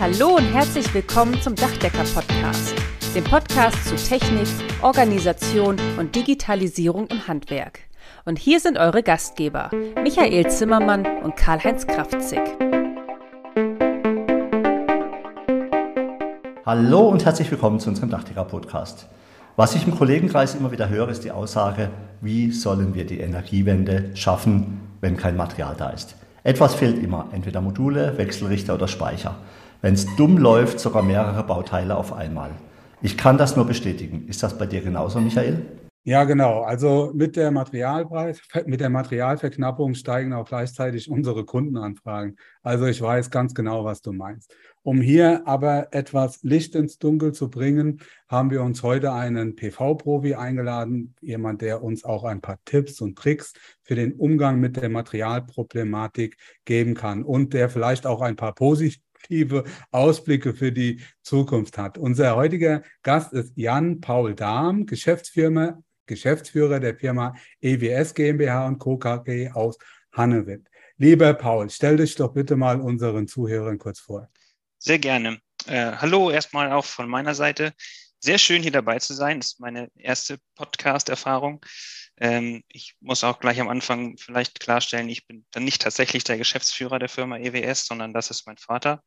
Hallo und herzlich willkommen zum Dachdecker-Podcast, dem Podcast zu Technik, Organisation und Digitalisierung im Handwerk. Und hier sind eure Gastgeber, Michael Zimmermann und Karl-Heinz Kraftzig. Hallo und herzlich willkommen zu unserem Dachdecker-Podcast. Was ich im Kollegenkreis immer wieder höre, ist die Aussage, wie sollen wir die Energiewende schaffen, wenn kein Material da ist. Etwas fehlt immer, entweder Module, Wechselrichter oder Speicher. Wenn es dumm läuft, sogar mehrere Bauteile auf einmal. Ich kann das nur bestätigen. Ist das bei dir genauso, Michael? Ja, genau. Also mit der Materialverknappung steigen auch gleichzeitig unsere Kundenanfragen. Also ich weiß ganz genau, was du meinst. Um hier aber etwas Licht ins Dunkel zu bringen, haben wir uns heute einen PV-Profi eingeladen, jemand, der uns auch ein paar Tipps und Tricks für den Umgang mit der Materialproblematik geben kann und der vielleicht auch ein paar positive Ausblicke für die Zukunft hat. Unser heutiger Gast ist Jan-Paul Dahm, Geschäftsführer der Firma EWS GmbH und Co. KG aus Hannewitt. Lieber Paul, stell dich doch bitte mal unseren Zuhörern kurz vor. Sehr gerne. Hallo erstmal auch von meiner Seite. Sehr schön, hier dabei zu sein. Das ist meine erste Podcast-Erfahrung. Ich muss auch gleich am Anfang vielleicht klarstellen, ich bin dann nicht tatsächlich der Geschäftsführer der Firma EWS, sondern das ist mein Vater,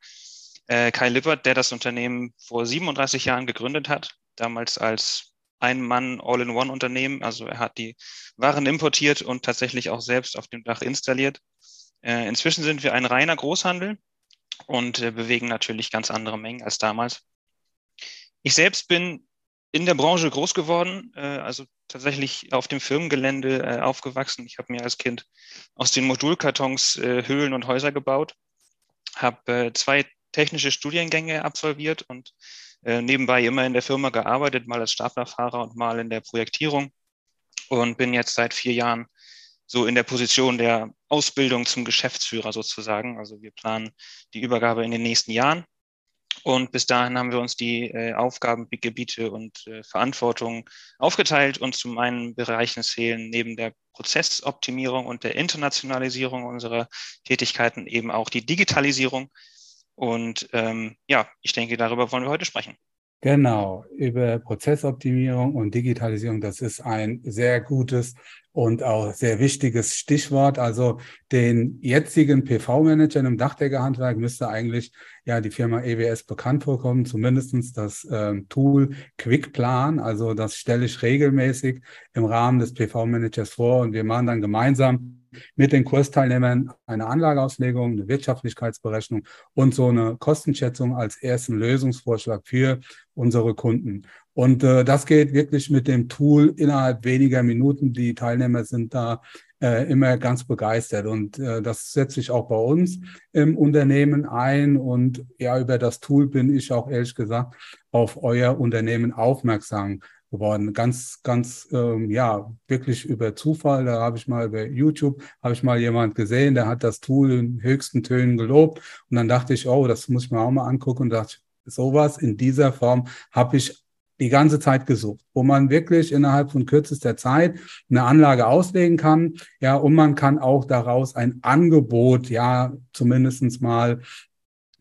Kai Lippert, der das Unternehmen vor 37 Jahren gegründet hat, damals als Ein-Mann-All-in-One-Unternehmen. Also er hat die Waren importiert und tatsächlich auch selbst auf dem Dach installiert. Inzwischen sind wir ein reiner Großhandel und bewegen natürlich ganz andere Mengen als damals. Ich selbst bin in der Branche groß geworden, also tatsächlich auf dem Firmengelände aufgewachsen. Ich habe mir als Kind aus den Modulkartons Höhlen und Häuser gebaut, habe 2 technische Studiengänge absolviert und nebenbei immer in der Firma gearbeitet, mal als Staplerfahrer und mal in der Projektierung und bin jetzt seit 4 Jahren so in der Position der Ausbildung zum Geschäftsführer sozusagen. Also wir planen die Übergabe in den nächsten Jahren. Und bis dahin haben wir uns die Aufgabengebiete und Verantwortung aufgeteilt. Und zu meinen Bereichen zählen neben der Prozessoptimierung und der Internationalisierung unserer Tätigkeiten eben auch die Digitalisierung. Und ich denke, darüber wollen wir heute sprechen. Genau, über Prozessoptimierung und Digitalisierung. Das ist ein sehr gutes und auch sehr wichtiges Stichwort. Also den jetzigen PV-Manager im Dachdeckerhandwerk müsste eigentlich ja die Firma EWS bekannt vorkommen, zumindest das Tool Quickplan. Also das stelle ich regelmäßig im Rahmen des PV-Managers vor und wir machen dann gemeinsam mit den Kursteilnehmern eine Anlageauslegung, eine Wirtschaftlichkeitsberechnung und so eine Kostenschätzung als ersten Lösungsvorschlag für unsere Kunden. Und das geht wirklich mit dem Tool innerhalb weniger Minuten. Die Teilnehmer sind da immer ganz begeistert und das setze ich auch bei uns im Unternehmen ein. Und ja, über das Tool bin ich auch ehrlich gesagt auf euer Unternehmen aufmerksam geworden. Wirklich über Zufall. Da habe ich mal über YouTube, jemand gesehen, der hat das Tool in höchsten Tönen gelobt. Und dann dachte ich, oh, das muss ich mir auch mal angucken. Und dachte ich, sowas in dieser Form habe ich die ganze Zeit gesucht, wo man wirklich innerhalb von kürzester Zeit eine Anlage auslegen kann. Ja, und man kann auch daraus ein Angebot, ja, zumindest mal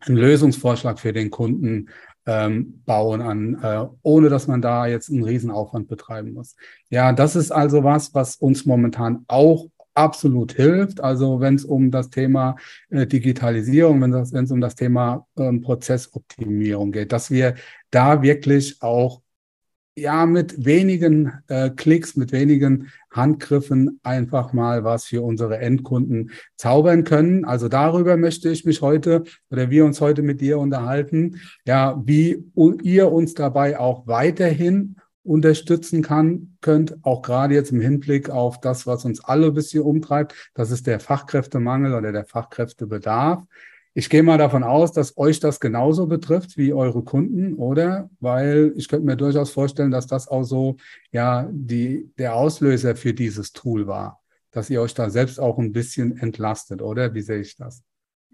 einen Lösungsvorschlag für den Kunden bauen an, ohne dass man da jetzt einen Riesenaufwand betreiben muss. Ja, das ist also was uns momentan auch absolut hilft. Also wenn es um das Thema Digitalisierung, wenn es um das Thema Prozessoptimierung geht, dass wir da wirklich auch ja mit wenigen Klicks, mit wenigen Handgriffen einfach mal was für unsere Endkunden zaubern können. Also darüber möchte ich mich heute oder wir uns heute mit dir unterhalten, ja, wie ihr uns dabei auch weiterhin unterstützen könnt, auch gerade jetzt im Hinblick auf das, was uns alle ein bisschen umtreibt. Das ist der Fachkräftemangel oder der Fachkräftebedarf. Ich gehe mal davon aus, dass euch das genauso betrifft wie eure Kunden, oder? Weil ich könnte mir durchaus vorstellen, dass das auch so ja der Auslöser für dieses Tool war, dass ihr euch da selbst auch ein bisschen entlastet, oder? Wie sehe ich das?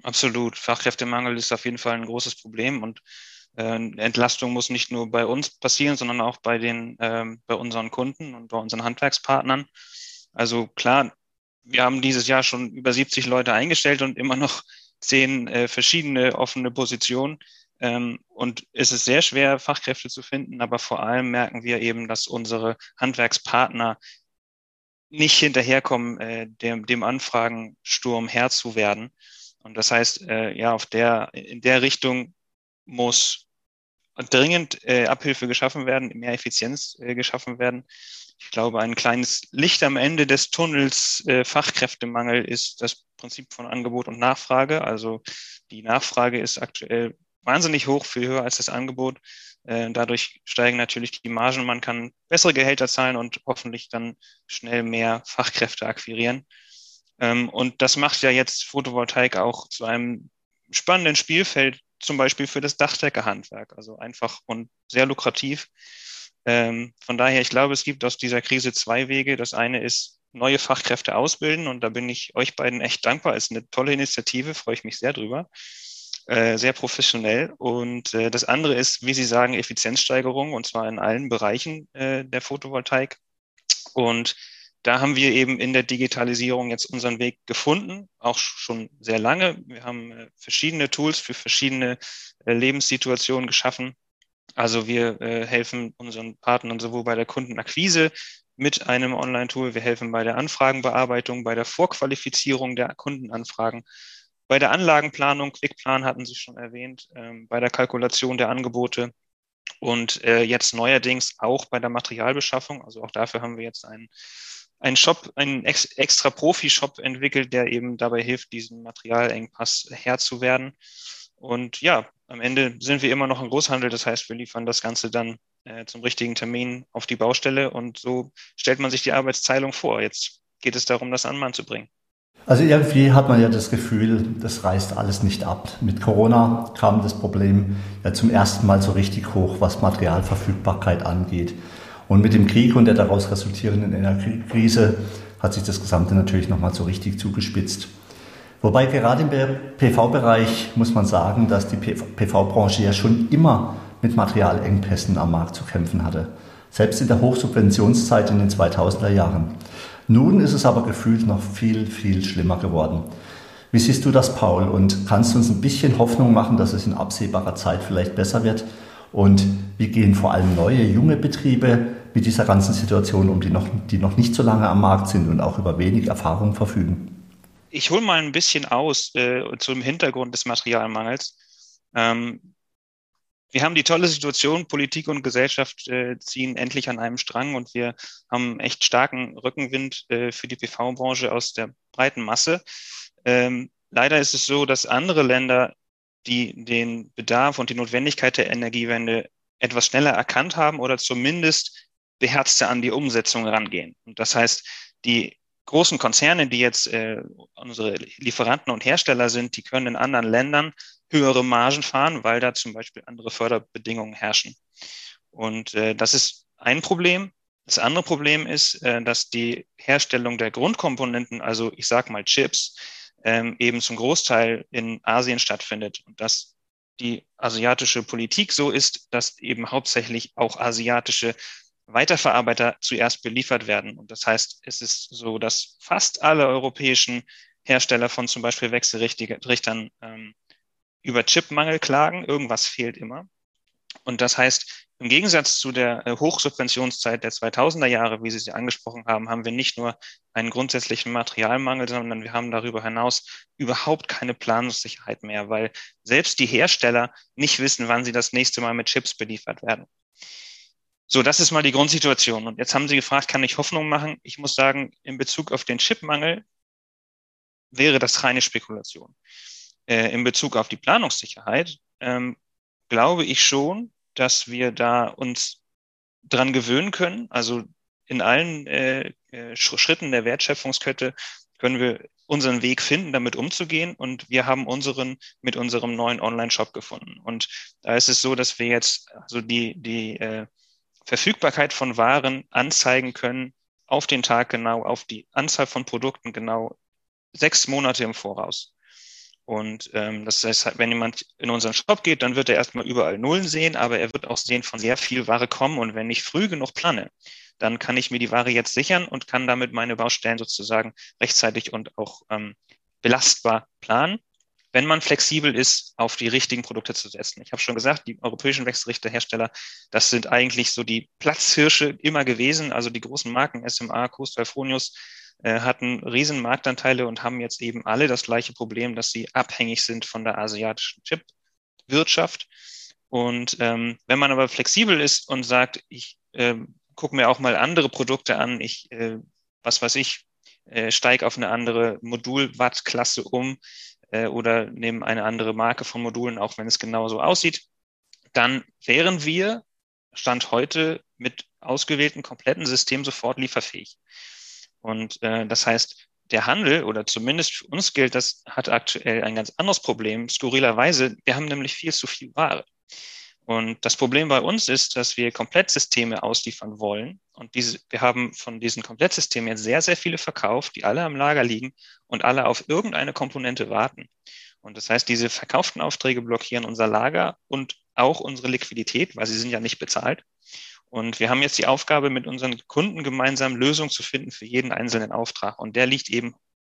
Absolut. Fachkräftemangel ist auf jeden Fall ein großes Problem und Entlastung muss nicht nur bei uns passieren, sondern auch bei bei unseren Kunden und bei unseren Handwerkspartnern. Also klar, wir haben dieses Jahr schon über 70 Leute eingestellt und immer noch 10 verschiedene offene Positionen. Und es ist sehr schwer, Fachkräfte zu finden, aber vor allem merken wir eben, dass unsere Handwerkspartner nicht hinterherkommen, dem Anfragensturm Herr zu werden. Und das heißt, in der Richtung muss dringend Abhilfe geschaffen werden, mehr Effizienz geschaffen werden. Ich glaube, ein kleines Licht am Ende des Tunnels Fachkräftemangel ist das Prinzip von Angebot und Nachfrage. Also die Nachfrage ist aktuell wahnsinnig hoch, viel höher als das Angebot. Dadurch steigen natürlich die Margen. Man kann bessere Gehälter zahlen und hoffentlich dann schnell mehr Fachkräfte akquirieren. Und das macht ja jetzt Photovoltaik auch zu einem spannenden Spielfeld, zum Beispiel für das Dachdeckerhandwerk. Also einfach und sehr lukrativ. Von daher, ich glaube, es gibt aus dieser Krise zwei Wege. Das eine ist, neue Fachkräfte ausbilden. Und da bin ich euch beiden echt dankbar. Ist eine tolle Initiative, freue ich mich sehr drüber. Sehr professionell. Und das andere ist, wie Sie sagen, Effizienzsteigerung, und zwar in allen Bereichen der Photovoltaik. Und da haben wir eben in der Digitalisierung jetzt unseren Weg gefunden, auch schon sehr lange. Wir haben verschiedene Tools für verschiedene Lebenssituationen geschaffen. Also wir helfen unseren Partnern sowohl bei der Kundenakquise mit einem Online-Tool, wir helfen bei der Anfragenbearbeitung, bei der Vorqualifizierung der Kundenanfragen, bei der Anlagenplanung, Quickplan hatten Sie schon erwähnt, bei der Kalkulation der Angebote und jetzt neuerdings auch bei der Materialbeschaffung. Also auch dafür haben wir jetzt einen extra Profi-Shop entwickelt, der eben dabei hilft, diesen Materialengpass Herr zu werden. Und ja, am Ende sind wir immer noch im Großhandel. Das heißt, wir liefern das Ganze dann zum richtigen Termin auf die Baustelle. Und so stellt man sich die Arbeitsteilung vor. Jetzt geht es darum, das an Mann zu bringen. Also irgendwie hat man ja das Gefühl, das reißt alles nicht ab. Mit Corona kam das Problem ja zum ersten Mal so richtig hoch, was Materialverfügbarkeit angeht. Und mit dem Krieg und der daraus resultierenden Energiekrise hat sich das Gesamte natürlich nochmal so richtig zugespitzt. Wobei gerade im PV-Bereich muss man sagen, dass die PV-Branche ja schon immer mit Materialengpässen am Markt zu kämpfen hatte. Selbst in der Hochsubventionszeit in den 2000er Jahren. Nun ist es aber gefühlt noch viel, viel schlimmer geworden. Wie siehst du das, Paul? Und kannst du uns ein bisschen Hoffnung machen, dass es in absehbarer Zeit vielleicht besser wird? Und wie gehen vor allem neue, junge Betriebe mit dieser ganzen Situation um, die noch nicht so lange am Markt sind und auch über wenig Erfahrung verfügen? Ich hole mal ein bisschen aus zum Hintergrund des Materialmangels. Wir haben die tolle Situation, Politik und Gesellschaft ziehen endlich an einem Strang und wir haben echt starken Rückenwind für die PV-Branche aus der breiten Masse. Leider ist es so, dass andere Länder, die den Bedarf und die Notwendigkeit der Energiewende etwas schneller erkannt haben oder zumindest beherzter an die Umsetzung rangehen. Und das heißt, die großen Konzerne, die jetzt unsere Lieferanten und Hersteller sind, die können in anderen Ländern höhere Margen fahren, weil da zum Beispiel andere Förderbedingungen herrschen. Und das ist ein Problem. Das andere Problem ist, dass die Herstellung der Grundkomponenten, also ich sag mal Chips, eben zum Großteil in Asien stattfindet und dass die asiatische Politik so ist, dass eben hauptsächlich auch asiatische Weiterverarbeiter zuerst beliefert werden. Und das heißt, es ist so, dass fast alle europäischen Hersteller von zum Beispiel Wechselrichtern über Chipmangel klagen. Irgendwas fehlt immer. Und das heißt, im Gegensatz zu der Hochsubventionszeit der 2000er Jahre, wie Sie sie angesprochen haben, haben wir nicht nur einen grundsätzlichen Materialmangel, sondern wir haben darüber hinaus überhaupt keine Planungssicherheit mehr, weil selbst die Hersteller nicht wissen, wann sie das nächste Mal mit Chips beliefert werden. So, das ist mal die Grundsituation. Und jetzt haben Sie gefragt, kann ich Hoffnung machen? Ich muss sagen, in Bezug auf den Chipmangel wäre das reine Spekulation. In Bezug auf die Planungssicherheit glaube ich schon, dass wir da uns dran gewöhnen können. Also in allen Schritten der Wertschöpfungskette können wir unseren Weg finden, damit umzugehen. Und wir haben unseren mit unserem neuen Online-Shop gefunden. Und da ist es so, dass wir jetzt also die Verfügbarkeit von Waren anzeigen können, auf den Tag genau, auf die Anzahl von Produkten genau 6 Monate im Voraus. Und das heißt, wenn jemand in unseren Shop geht, dann wird er erstmal überall Nullen sehen, aber er wird auch sehen, von sehr viel Ware kommen. Und wenn ich früh genug plane, dann kann ich mir die Ware jetzt sichern und kann damit meine Baustellen sozusagen rechtzeitig und auch belastbar planen. wenn man flexibel ist, auf die richtigen Produkte zu setzen. Ich habe schon gesagt, die europäischen Wechselrichterhersteller, das sind eigentlich so die Platzhirsche immer gewesen. Also die großen Marken SMA, Kostal, Fronius hatten riesen Marktanteile und haben jetzt eben alle das gleiche Problem, dass sie abhängig sind von der asiatischen Chipwirtschaft. Und wenn man aber flexibel ist und sagt, ich gucke mir auch mal andere Produkte an, ich, was weiß ich, steige auf eine andere Modul-Watt-Klasse um oder nehme eine andere Marke von Modulen, auch wenn es genauso aussieht, dann wären wir Stand heute mit ausgewählten kompletten Systemen sofort lieferfähig. Und das heißt, der Handel, oder zumindest für uns gilt, das hat aktuell ein ganz anderes Problem, skurrilerweise. Wir haben nämlich viel zu viel Ware. Und das Problem bei uns ist, dass wir Komplettsysteme ausliefern wollen. Und wir haben von diesen Komplettsystemen jetzt sehr, sehr viele verkauft, die alle am Lager liegen und alle auf irgendeine Komponente warten. Und das heißt, diese verkauften Aufträge blockieren unser Lager und auch unsere Liquidität, weil sie sind ja nicht bezahlt. Und wir haben jetzt die Aufgabe, mit unseren Kunden gemeinsam Lösungen zu finden für jeden einzelnen Auftrag. Und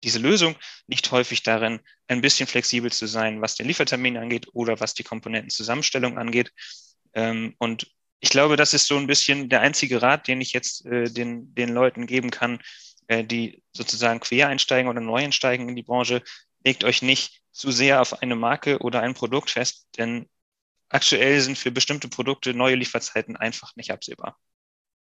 diese Lösung liegt häufig darin, ein bisschen flexibel zu sein, was den Liefertermin angeht oder was die Komponentenzusammenstellung angeht. Und ich glaube, das ist so ein bisschen der einzige Rat, den ich jetzt den Leuten geben kann, die sozusagen quer einsteigen oder neu einsteigen in die Branche. Legt euch nicht zu sehr auf eine Marke oder ein Produkt fest, denn aktuell sind für bestimmte Produkte neue Lieferzeiten einfach nicht absehbar.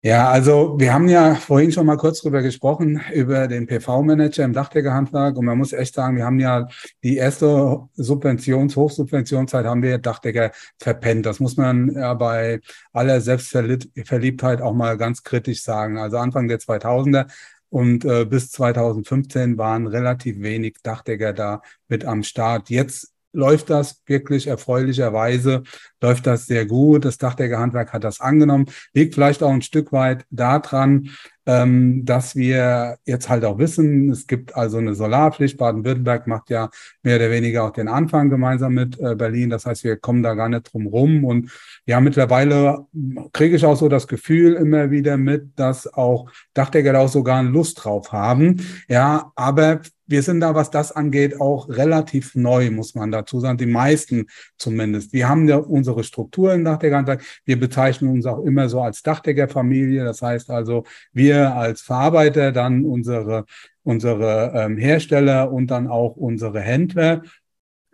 Ja, also wir haben ja vorhin schon mal kurz drüber gesprochen, über den PV-Manager im Dachdeckerhandwerk. Und man muss echt sagen, wir haben ja die erste Hochsubventionszeit haben wir Dachdecker verpennt. Das muss man ja bei aller Selbstverliebtheit auch mal ganz kritisch sagen. Also Anfang der 2000er und bis 2015 waren relativ wenig Dachdecker da mit am Start. Jetzt läuft das wirklich erfreulicherweise, läuft das sehr gut. Das Dachdeckerhandwerk hat das angenommen. Liegt vielleicht auch ein Stück weit daran, dass wir jetzt halt auch wissen, es gibt also eine Solarpflicht. Baden-Württemberg macht ja mehr oder weniger auch den Anfang gemeinsam mit Berlin. Das heißt, wir kommen da gar nicht drum rum. Und ja, mittlerweile kriege ich auch so das Gefühl immer wieder mit, dass auch Dachdecker da auch sogar Lust drauf haben. Ja, aber wir sind da, was das angeht, auch relativ neu, muss man dazu sagen. Die meisten zumindest. Wir haben ja unsere Struktur im Dachdeckerhandwerk. Wir bezeichnen uns auch immer so als Dachdeckerfamilie. Das heißt also, wir als Verarbeiter, dann unsere Hersteller und dann auch unsere Händler.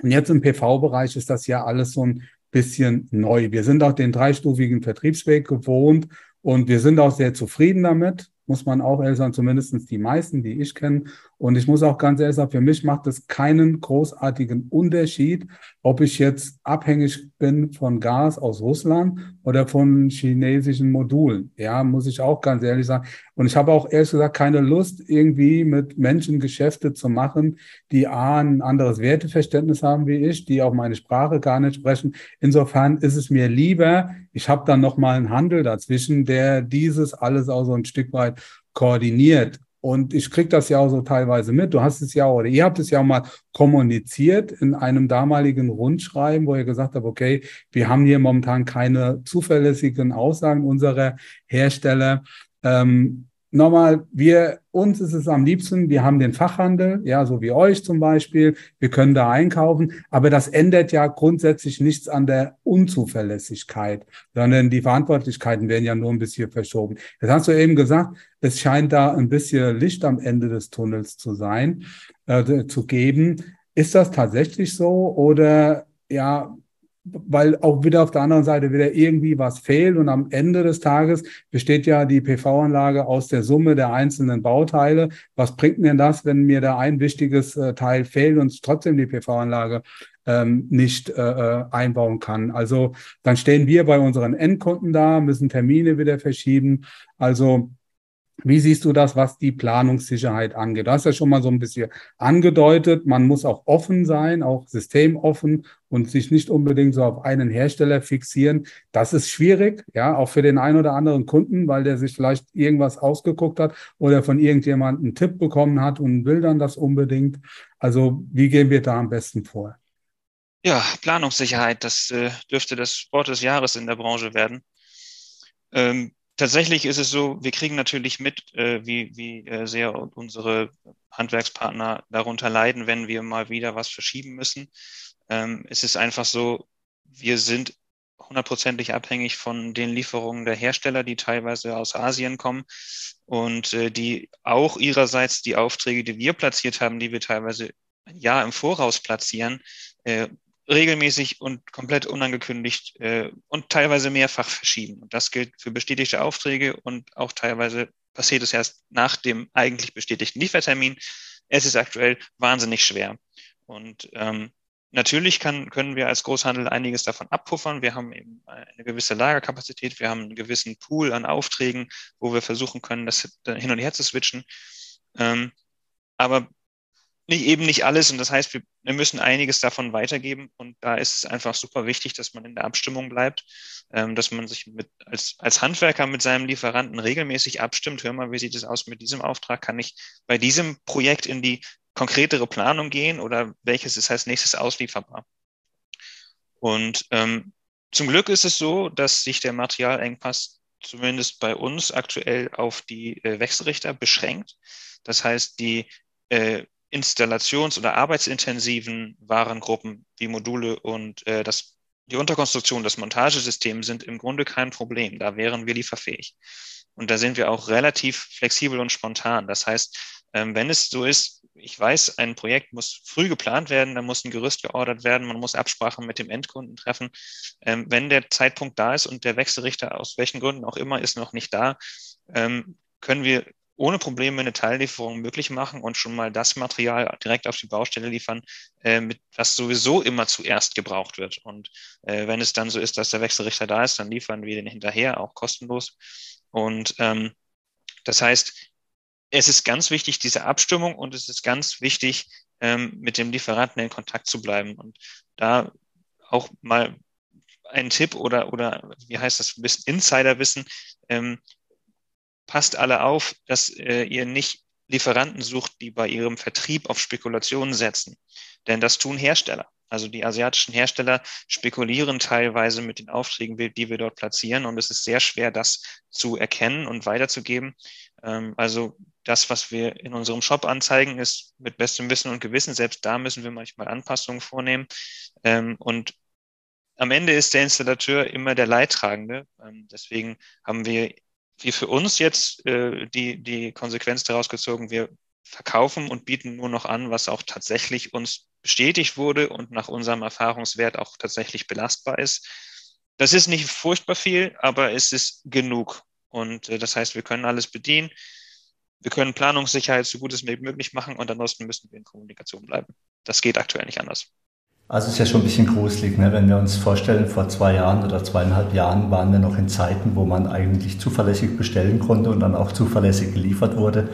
Und jetzt im PV-Bereich ist das ja alles so ein bisschen neu. Wir sind auch den dreistufigen Vertriebsweg gewohnt und wir sind auch sehr zufrieden damit. Muss man auch ehrlich sagen, zumindest die meisten, die ich kenne. Und ich muss auch ganz ehrlich sagen, für mich macht es keinen großartigen Unterschied, ob ich jetzt abhängig bin von Gas aus Russland oder von chinesischen Modulen. Ja, muss ich auch ganz ehrlich sagen. Und ich habe auch ehrlich gesagt keine Lust, irgendwie mit Menschen Geschäfte zu machen, die ein anderes Werteverständnis haben wie ich, die auch meine Sprache gar nicht sprechen. Insofern ist es mir lieber, ich habe dann nochmal einen Handel dazwischen, der dieses alles auch so ein Stück weit koordiniert. Und ich kriege das ja auch so teilweise mit. Du hast es ja, oder ihr habt es ja auch mal kommuniziert in einem damaligen Rundschreiben, wo ihr gesagt habt, okay, wir haben hier momentan keine zuverlässigen Aussagen unserer Hersteller. Nochmal, uns ist es am liebsten, wir haben den Fachhandel, ja, so wie euch zum Beispiel, wir können da einkaufen, aber das ändert ja grundsätzlich nichts an der Unzuverlässigkeit, sondern die Verantwortlichkeiten werden ja nur ein bisschen verschoben. Das hast du eben gesagt, es scheint da ein bisschen Licht am Ende des Tunnels zu geben. Ist das tatsächlich so oder ja, weil auch wieder auf der anderen Seite wieder irgendwie was fehlt und am Ende des Tages besteht ja die PV-Anlage aus der Summe der einzelnen Bauteile. Was bringt mir das, wenn mir da ein wichtiges Teil fehlt und trotzdem die PV-Anlage nicht einbauen kann? Also dann stehen wir bei unseren Endkunden da, müssen Termine wieder verschieben. Also wie siehst du das, was die Planungssicherheit angeht? Du hast ja schon mal so ein bisschen angedeutet, man muss auch offen sein, auch systemoffen und sich nicht unbedingt so auf einen Hersteller fixieren. Das ist schwierig, ja, auch für den einen oder anderen Kunden, weil der sich vielleicht irgendwas ausgeguckt hat oder von irgendjemandem einen Tipp bekommen hat und will dann das unbedingt. Also wie gehen wir da am besten vor? Ja, Planungssicherheit, das dürfte das Wort des Jahres in der Branche werden. Tatsächlich ist es so, wir kriegen natürlich mit, wie sehr unsere Handwerkspartner darunter leiden, wenn wir mal wieder was verschieben müssen. Es ist einfach so, wir sind 100% abhängig von den Lieferungen der Hersteller, die teilweise aus Asien kommen und die auch ihrerseits die Aufträge, die wir platziert haben, die wir teilweise ein Jahr im Voraus platzieren, regelmäßig und komplett unangekündigt und teilweise mehrfach verschieben. Und das gilt für bestätigte Aufträge und auch teilweise passiert es erst nach dem eigentlich bestätigten Liefertermin. Es ist aktuell wahnsinnig schwer. Und natürlich können wir als Großhandel einiges davon abpuffern. Wir haben eben eine gewisse Lagerkapazität, wir haben einen gewissen Pool an Aufträgen, wo wir versuchen können, das hin und her zu switchen. Aber eben nicht alles, und das heißt, wir müssen einiges davon weitergeben, und da ist es einfach super wichtig, dass man in der Abstimmung bleibt, dass man sich als Handwerker mit seinem Lieferanten regelmäßig abstimmt. Hör mal, wie sieht es aus mit diesem Auftrag? Kann ich bei diesem Projekt in die konkretere Planung gehen oder welches ist als nächstes auslieferbar? Und zum Glück ist es so, dass sich der Materialengpass zumindest bei uns aktuell auf die Wechselrichter beschränkt. Das heißt, die installations- oder arbeitsintensiven Warengruppen wie Module und die Unterkonstruktion, das Montagesystem sind im Grunde kein Problem. Da wären wir lieferfähig. Und da sind wir auch relativ flexibel und spontan. Das heißt, wenn es so ist, ich weiß, ein Projekt muss früh geplant werden, dann muss ein Gerüst geordert werden, man muss Absprachen mit dem Endkunden treffen. Wenn der Zeitpunkt da ist und der Wechselrichter aus welchen Gründen auch immer ist noch nicht da, können wir ohne Probleme eine Teillieferung möglich machen und schon mal das Material direkt auf die Baustelle liefern, was sowieso immer zuerst gebraucht wird. Und wenn es dann so ist, dass der Wechselrichter da ist, dann liefern wir den hinterher, auch kostenlos. Und das heißt, es ist ganz wichtig, diese Abstimmung, und es ist ganz wichtig, mit dem Lieferanten in Kontakt zu bleiben. Und da auch mal ein Tipp oder wie heißt das, ein bisschen Insiderwissen, passt alle auf, dass ihr nicht Lieferanten sucht, die bei ihrem Vertrieb auf Spekulationen setzen. Denn das tun Hersteller. Also die asiatischen Hersteller spekulieren teilweise mit den Aufträgen, die wir dort platzieren. Und es ist sehr schwer, das zu erkennen und weiterzugeben. Also das, was wir in unserem Shop anzeigen, ist mit bestem Wissen und Gewissen. Selbst da müssen wir manchmal Anpassungen vornehmen. Und am Ende ist der Installateur immer der Leidtragende. Deswegen haben wir für uns jetzt die Konsequenz daraus gezogen, wir verkaufen und bieten nur noch an, was auch tatsächlich uns bestätigt wurde und nach unserem Erfahrungswert auch tatsächlich belastbar ist. Das ist nicht furchtbar viel, aber es ist genug. Und das heißt, wir können alles bedienen. Wir können Planungssicherheit so gut es möglich machen und ansonsten müssen wir in Kommunikation bleiben. Das geht aktuell nicht anders. Also ist ja schon ein bisschen gruselig, ne? Wenn wir uns vorstellen, vor 2 Jahren oder 2,5 Jahren waren wir noch in Zeiten, wo man eigentlich zuverlässig bestellen konnte und dann auch zuverlässig geliefert wurde.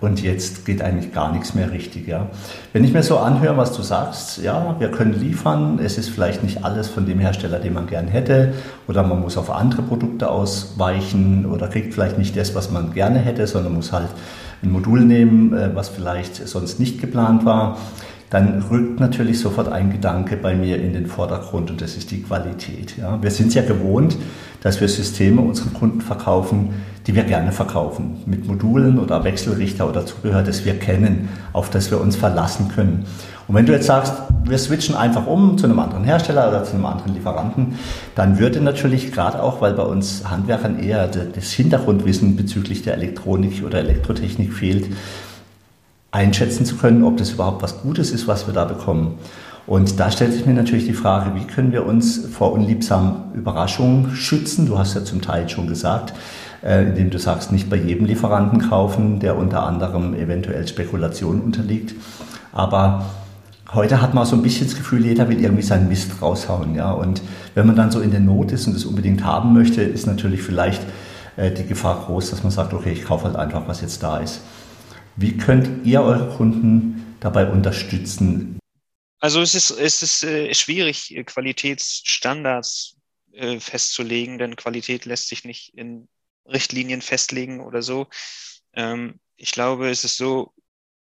Und jetzt geht eigentlich gar nichts mehr richtig. Ja? Wenn ich mir so anhöre, was du sagst, ja, wir können liefern, es ist vielleicht nicht alles von dem Hersteller, den man gern hätte, oder man muss auf andere Produkte ausweichen oder kriegt vielleicht nicht das, was man gerne hätte, sondern muss halt ein Modul nehmen, was vielleicht sonst nicht geplant war. Dann rückt natürlich sofort ein Gedanke bei mir in den Vordergrund, und das ist die Qualität. Ja. Wir sind ja gewohnt, dass wir Systeme unseren Kunden verkaufen, die wir gerne verkaufen, mit Modulen oder Wechselrichter oder Zubehör, das wir kennen, auf das wir uns verlassen können. Und wenn du jetzt sagst, wir switchen einfach um zu einem anderen Hersteller oder zu einem anderen Lieferanten, dann würde natürlich gerade auch, weil bei uns Handwerkern eher das Hintergrundwissen bezüglich der Elektronik oder Elektrotechnik fehlt, einschätzen zu können, ob das überhaupt was Gutes ist, was wir da bekommen. Und da stellt sich mir natürlich die Frage, wie können wir uns vor unliebsamen Überraschungen schützen? Du hast ja zum Teil schon gesagt, indem du sagst, nicht bei jedem Lieferanten kaufen, der unter anderem eventuell Spekulationen unterliegt. Aber heute hat man so ein bisschen das Gefühl, jeder will irgendwie seinen Mist raushauen. Ja? Und wenn man dann so in der Not ist und das unbedingt haben möchte, ist natürlich vielleicht die Gefahr groß, dass man sagt, okay, ich kaufe halt einfach, was jetzt da ist. Wie könnt ihr eure Kunden dabei unterstützen? Also es ist schwierig, Qualitätsstandards festzulegen, denn Qualität lässt sich nicht in Richtlinien festlegen oder so. Ich glaube, es ist so,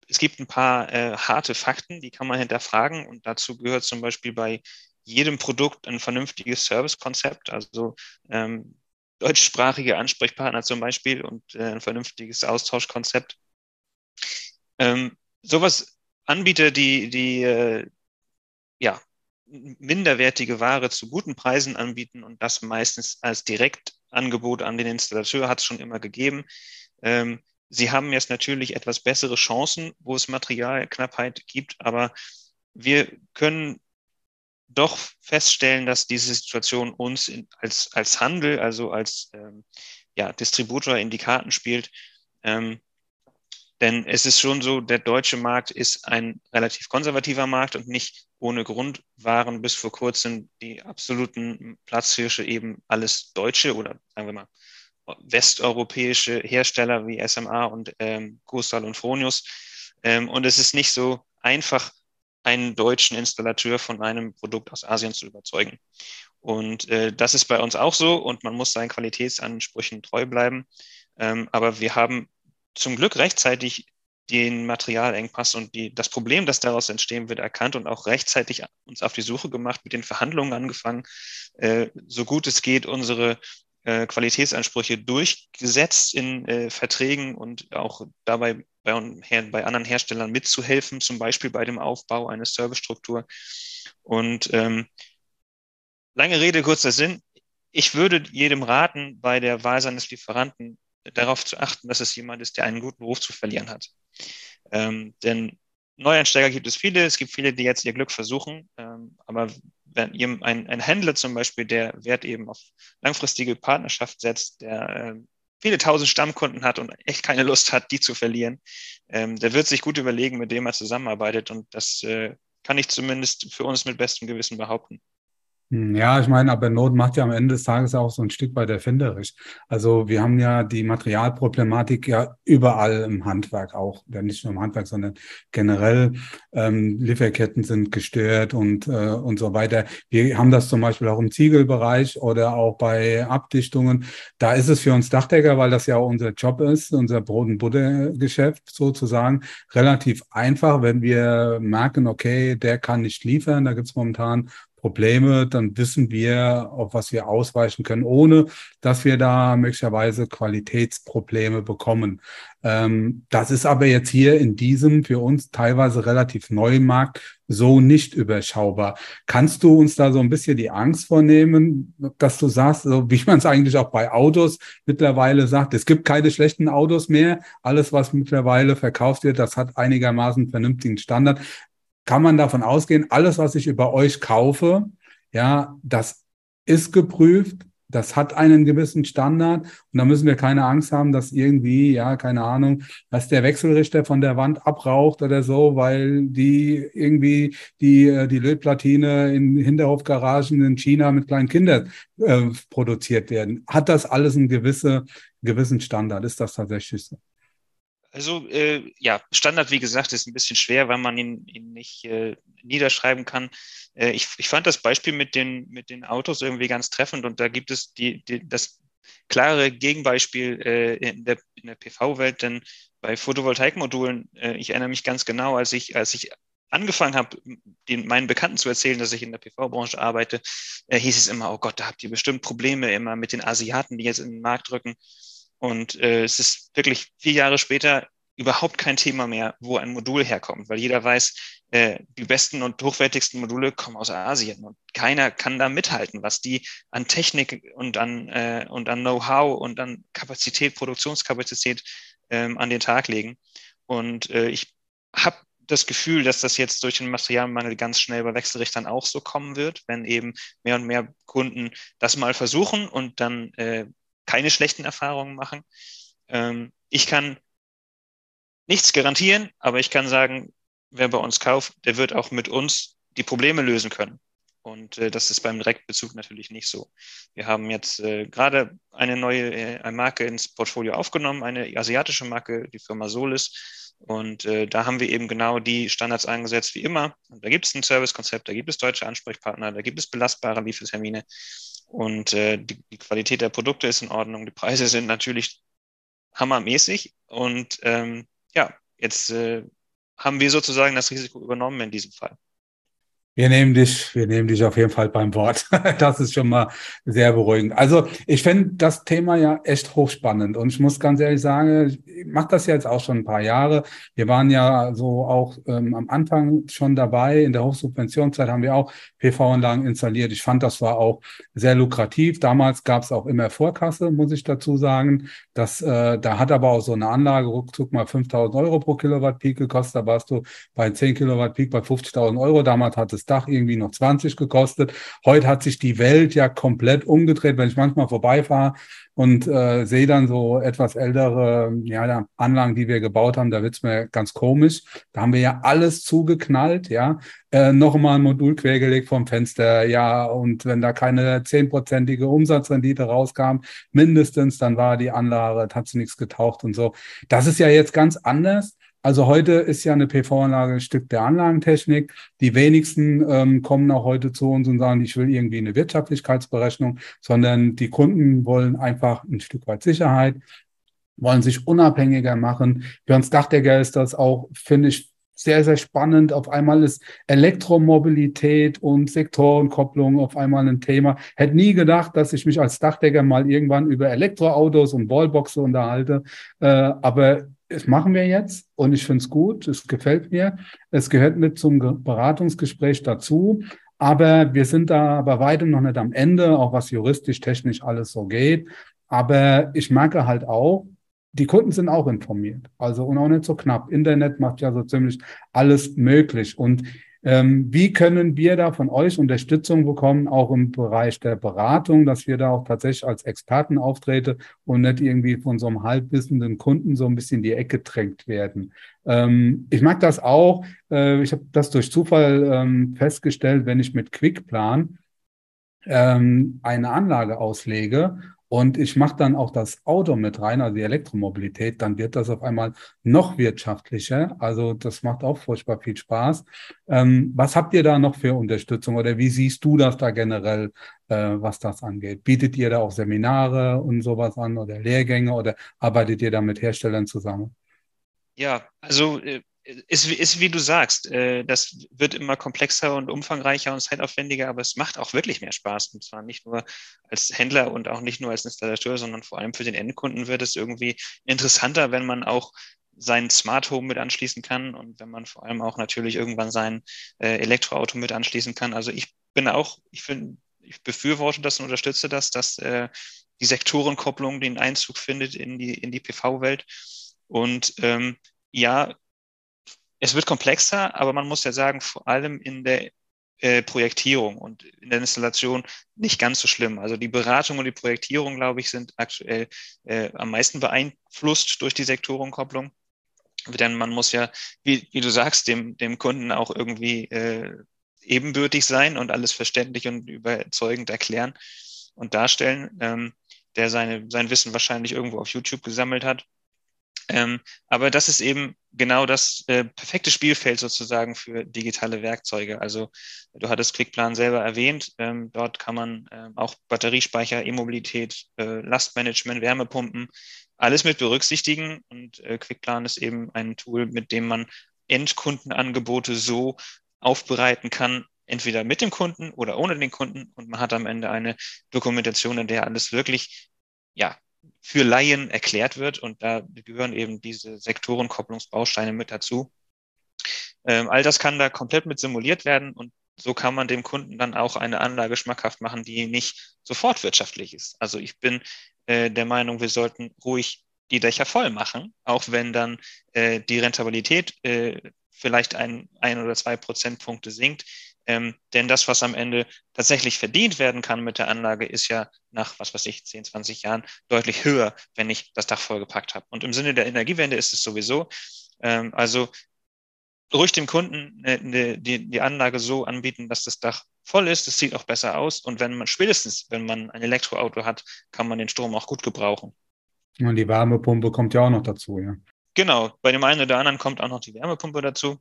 es gibt ein paar harte Fakten, die kann man hinterfragen, und dazu gehört zum Beispiel bei jedem Produkt ein vernünftiges Servicekonzept, also deutschsprachige Ansprechpartner zum Beispiel und ein vernünftiges Austauschkonzept. Sowas Anbieter, die minderwertige Ware zu guten Preisen anbieten und das meistens als Direktangebot an den Installateur, hat es schon immer gegeben. Sie haben jetzt natürlich etwas bessere Chancen, wo es Materialknappheit gibt, aber wir können doch feststellen, dass diese Situation uns als Handel, also als Distributor in die Karten spielt. Denn es ist schon so, der deutsche Markt ist ein relativ konservativer Markt und nicht ohne Grund waren bis vor kurzem die absoluten Platzhirsche eben alles deutsche oder sagen wir mal westeuropäische Hersteller wie SMA und Kostal und Fronius. Und es ist nicht so einfach, einen deutschen Installateur von einem Produkt aus Asien zu überzeugen. Und das ist bei uns auch so und man muss seinen Qualitätsansprüchen treu bleiben. Aber wir haben zum Glück rechtzeitig den Materialengpass und das Problem, das daraus entstehen wird, erkannt und auch rechtzeitig uns auf die Suche gemacht, mit den Verhandlungen angefangen, so gut es geht, unsere Qualitätsansprüche durchgesetzt in Verträgen und auch dabei bei anderen Herstellern mitzuhelfen, zum Beispiel bei dem Aufbau einer Servicestruktur. Und lange Rede, kurzer Sinn, ich würde jedem raten, bei der Wahl seines Lieferanten darauf zu achten, dass es jemand ist, der einen guten Ruf zu verlieren hat. Denn Neueinsteiger gibt es viele. Es gibt viele, die jetzt ihr Glück versuchen. Aber wenn ein Händler zum Beispiel, der Wert eben auf langfristige Partnerschaft setzt, der viele tausend Stammkunden hat und echt keine Lust hat, die zu verlieren, der wird sich gut überlegen, mit dem er zusammenarbeitet. Und das kann ich zumindest für uns mit bestem Gewissen behaupten. Ja, ich meine, aber Not macht ja am Ende des Tages auch so ein Stück weit erfinderisch. Also wir haben ja die Materialproblematik ja überall im Handwerk auch, ja, nicht nur im Handwerk, sondern generell Lieferketten sind gestört und so weiter. Wir haben das zum Beispiel auch im Ziegelbereich oder auch bei Abdichtungen. Da ist es für uns Dachdecker, weil das ja auch unser Job ist, unser Brot- und Buttergeschäft sozusagen, relativ einfach, wenn wir merken, okay, der kann nicht liefern, da gibt es momentan Probleme, dann wissen wir, auf was wir ausweichen können, ohne dass wir da möglicherweise Qualitätsprobleme bekommen. Das ist aber jetzt hier in diesem für uns teilweise relativ neuen Markt so nicht überschaubar. Kannst du uns da so ein bisschen die Angst vornehmen, dass du sagst, so wie man es eigentlich auch bei Autos mittlerweile sagt, es gibt keine schlechten Autos mehr. Alles, was mittlerweile verkauft wird, das hat einigermaßen vernünftigen Standard. Kann man davon ausgehen, alles, was ich über euch kaufe, ja, das ist geprüft, das hat einen gewissen Standard und da müssen wir keine Angst haben, dass irgendwie, ja, keine Ahnung, dass der Wechselrichter von der Wand abraucht oder so, weil die irgendwie die Lötplatine in Hinterhofgaragen in China mit kleinen Kindern produziert werden. Hat das alles einen gewissen Standard? Ist das tatsächlich so? Also Standard, wie gesagt, ist ein bisschen schwer, weil man ihn nicht niederschreiben kann. Ich fand das Beispiel mit den Autos irgendwie ganz treffend und da gibt es das klare Gegenbeispiel in der PV-Welt, denn bei Photovoltaikmodulen, ich erinnere mich ganz genau, als ich angefangen habe, meinen Bekannten zu erzählen, dass ich in der PV-Branche arbeite, hieß es immer, oh Gott, da habt ihr bestimmt Probleme immer mit den Asiaten, die jetzt in den Markt rücken. Und es ist wirklich 4 Jahre später überhaupt kein Thema mehr, wo ein Modul herkommt, weil jeder weiß, die besten und hochwertigsten Module kommen aus Asien und keiner kann da mithalten, was die an Technik und an Know-how und an Kapazität, Produktionskapazität an den Tag legen. Und ich habe das Gefühl, dass das jetzt durch den Materialmangel ganz schnell bei Wechselrichtern auch so kommen wird, wenn eben mehr und mehr Kunden das mal versuchen und dann keine schlechten Erfahrungen machen. Ich kann nichts garantieren, aber ich kann sagen, wer bei uns kauft, der wird auch mit uns die Probleme lösen können. Und das ist beim Direktbezug natürlich nicht so. Wir haben jetzt gerade eine neue Marke ins Portfolio aufgenommen, eine asiatische Marke, die Firma Solis. Und da haben wir eben genau die Standards angesetzt wie immer. Und da gibt es ein Servicekonzept, da gibt es deutsche Ansprechpartner, da gibt es belastbare Liefertermine. Und die Qualität der Produkte ist in Ordnung. Die Preise sind natürlich hammermäßig. Und jetzt haben wir sozusagen das Risiko übernommen in diesem Fall. Wir nehmen dich auf jeden Fall beim Wort. Das ist schon mal sehr beruhigend. Also ich finde das Thema ja echt hochspannend und ich muss ganz ehrlich sagen, ich mache das jetzt auch schon ein paar Jahre. Wir waren ja so auch am Anfang schon dabei. In der Hochsubventionszeit haben wir auch PV-Anlagen installiert. Ich fand, das war auch sehr lukrativ. Damals gab es auch immer Vorkasse, muss ich dazu sagen. Da hat aber auch so eine Anlage ruckzuck mal 5.000 Euro pro Kilowatt Peak gekostet. Da warst du bei 10 Kilowatt Peak bei 50.000 Euro. Damals hat es Dach irgendwie noch 20 gekostet. Heute hat sich die Welt ja komplett umgedreht. Wenn ich manchmal vorbeifahre und sehe dann so etwas ältere Anlagen, die wir gebaut haben, da wird es mir ganz komisch. Da haben wir ja alles zugeknallt, ja. Nochmal ein Modul quergelegt vom Fenster, ja. Und wenn da keine 10%ige Umsatzrendite rauskam, mindestens, dann war die Anlage, hat sie nichts getaucht und so. Das ist ja jetzt ganz anders. Also heute ist ja eine PV-Anlage ein Stück der Anlagentechnik. Die wenigsten kommen auch heute zu uns und sagen, ich will irgendwie eine Wirtschaftlichkeitsberechnung, sondern die Kunden wollen einfach ein Stück weit Sicherheit, wollen sich unabhängiger machen. Für uns Dachdecker ist das auch, finde ich, sehr, sehr spannend. Auf einmal ist Elektromobilität und Sektorenkopplung auf einmal ein Thema. Hätte nie gedacht, dass ich mich als Dachdecker mal irgendwann über Elektroautos und Wallboxen unterhalte, aber das machen wir jetzt und ich finde es gut, es gefällt mir. Es gehört mit zum Beratungsgespräch dazu, aber wir sind da bei weitem noch nicht am Ende, auch was juristisch, technisch alles so geht. Aber ich merke halt auch, die Kunden sind auch informiert, also und auch nicht so knapp. Internet macht ja so ziemlich alles möglich und wie können wir da von euch Unterstützung bekommen, auch im Bereich der Beratung, dass wir da auch tatsächlich als Experten auftreten und nicht irgendwie von so einem halbwissenden Kunden so ein bisschen in die Ecke gedrängt werden? Ich mag das auch. Ich habe das durch Zufall festgestellt, wenn ich mit Quickplan eine Anlage auslege und ich mache dann auch das Auto mit rein, also die Elektromobilität, dann wird das auf einmal noch wirtschaftlicher. Also das macht auch furchtbar viel Spaß. Was habt ihr da noch für Unterstützung oder wie siehst du das da generell, was das angeht? Bietet ihr da auch Seminare und sowas an oder Lehrgänge oder arbeitet ihr da mit Herstellern zusammen? Ja, also ist wie du sagst, das wird immer komplexer und umfangreicher und zeitaufwendiger, aber es macht auch wirklich mehr Spaß. Und zwar nicht nur als Händler und auch nicht nur als Installateur, sondern vor allem für den Endkunden wird es irgendwie interessanter, wenn man auch seinen Smart Home mit anschließen kann und wenn man vor allem auch natürlich irgendwann sein Elektroauto mit anschließen kann. Also ich befürworte das und unterstütze das, dass die Sektorenkopplung den Einzug findet in die PV-Welt. Und es wird komplexer, aber man muss ja sagen, vor allem in der Projektierung und in der Installation nicht ganz so schlimm. Also die Beratung und die Projektierung, glaube ich, sind aktuell am meisten beeinflusst durch die Sektorenkopplung. Denn man muss ja, wie du sagst, dem Kunden auch irgendwie ebenbürtig sein und alles verständlich und überzeugend erklären und darstellen, der sein Wissen wahrscheinlich irgendwo auf YouTube gesammelt hat. Aber das ist eben genau das perfekte Spielfeld sozusagen für digitale Werkzeuge. Also du hattest Quickplan selber erwähnt. Dort kann man auch Batteriespeicher, E-Mobilität, Lastmanagement, Wärmepumpen, alles mit berücksichtigen. Und Quickplan ist eben ein Tool, mit dem man Endkundenangebote so aufbereiten kann, entweder mit dem Kunden oder ohne den Kunden. Und man hat am Ende eine Dokumentation, in der alles wirklich, ja, für Laien erklärt wird und da gehören eben diese Sektorenkopplungsbausteine mit dazu. All das kann da komplett mit simuliert werden und so kann man dem Kunden dann auch eine Anlage schmackhaft machen, die nicht sofort wirtschaftlich ist. Also ich bin der Meinung, wir sollten ruhig die Dächer voll machen, auch wenn dann die Rentabilität vielleicht ein oder zwei Prozentpunkte sinkt. Denn das, was am Ende tatsächlich verdient werden kann mit der Anlage, ist ja nach, 10, 20 Jahren deutlich höher, wenn ich das Dach vollgepackt habe. Und im Sinne der Energiewende ist es sowieso. Also ruhig dem Kunden die Anlage so anbieten, dass das Dach voll ist. Das sieht auch besser aus. Und wenn man ein Elektroauto hat, kann man den Strom auch gut gebrauchen. Und die Wärmepumpe kommt ja auch noch dazu, ja. Genau, bei dem einen oder anderen kommt auch noch die Wärmepumpe dazu.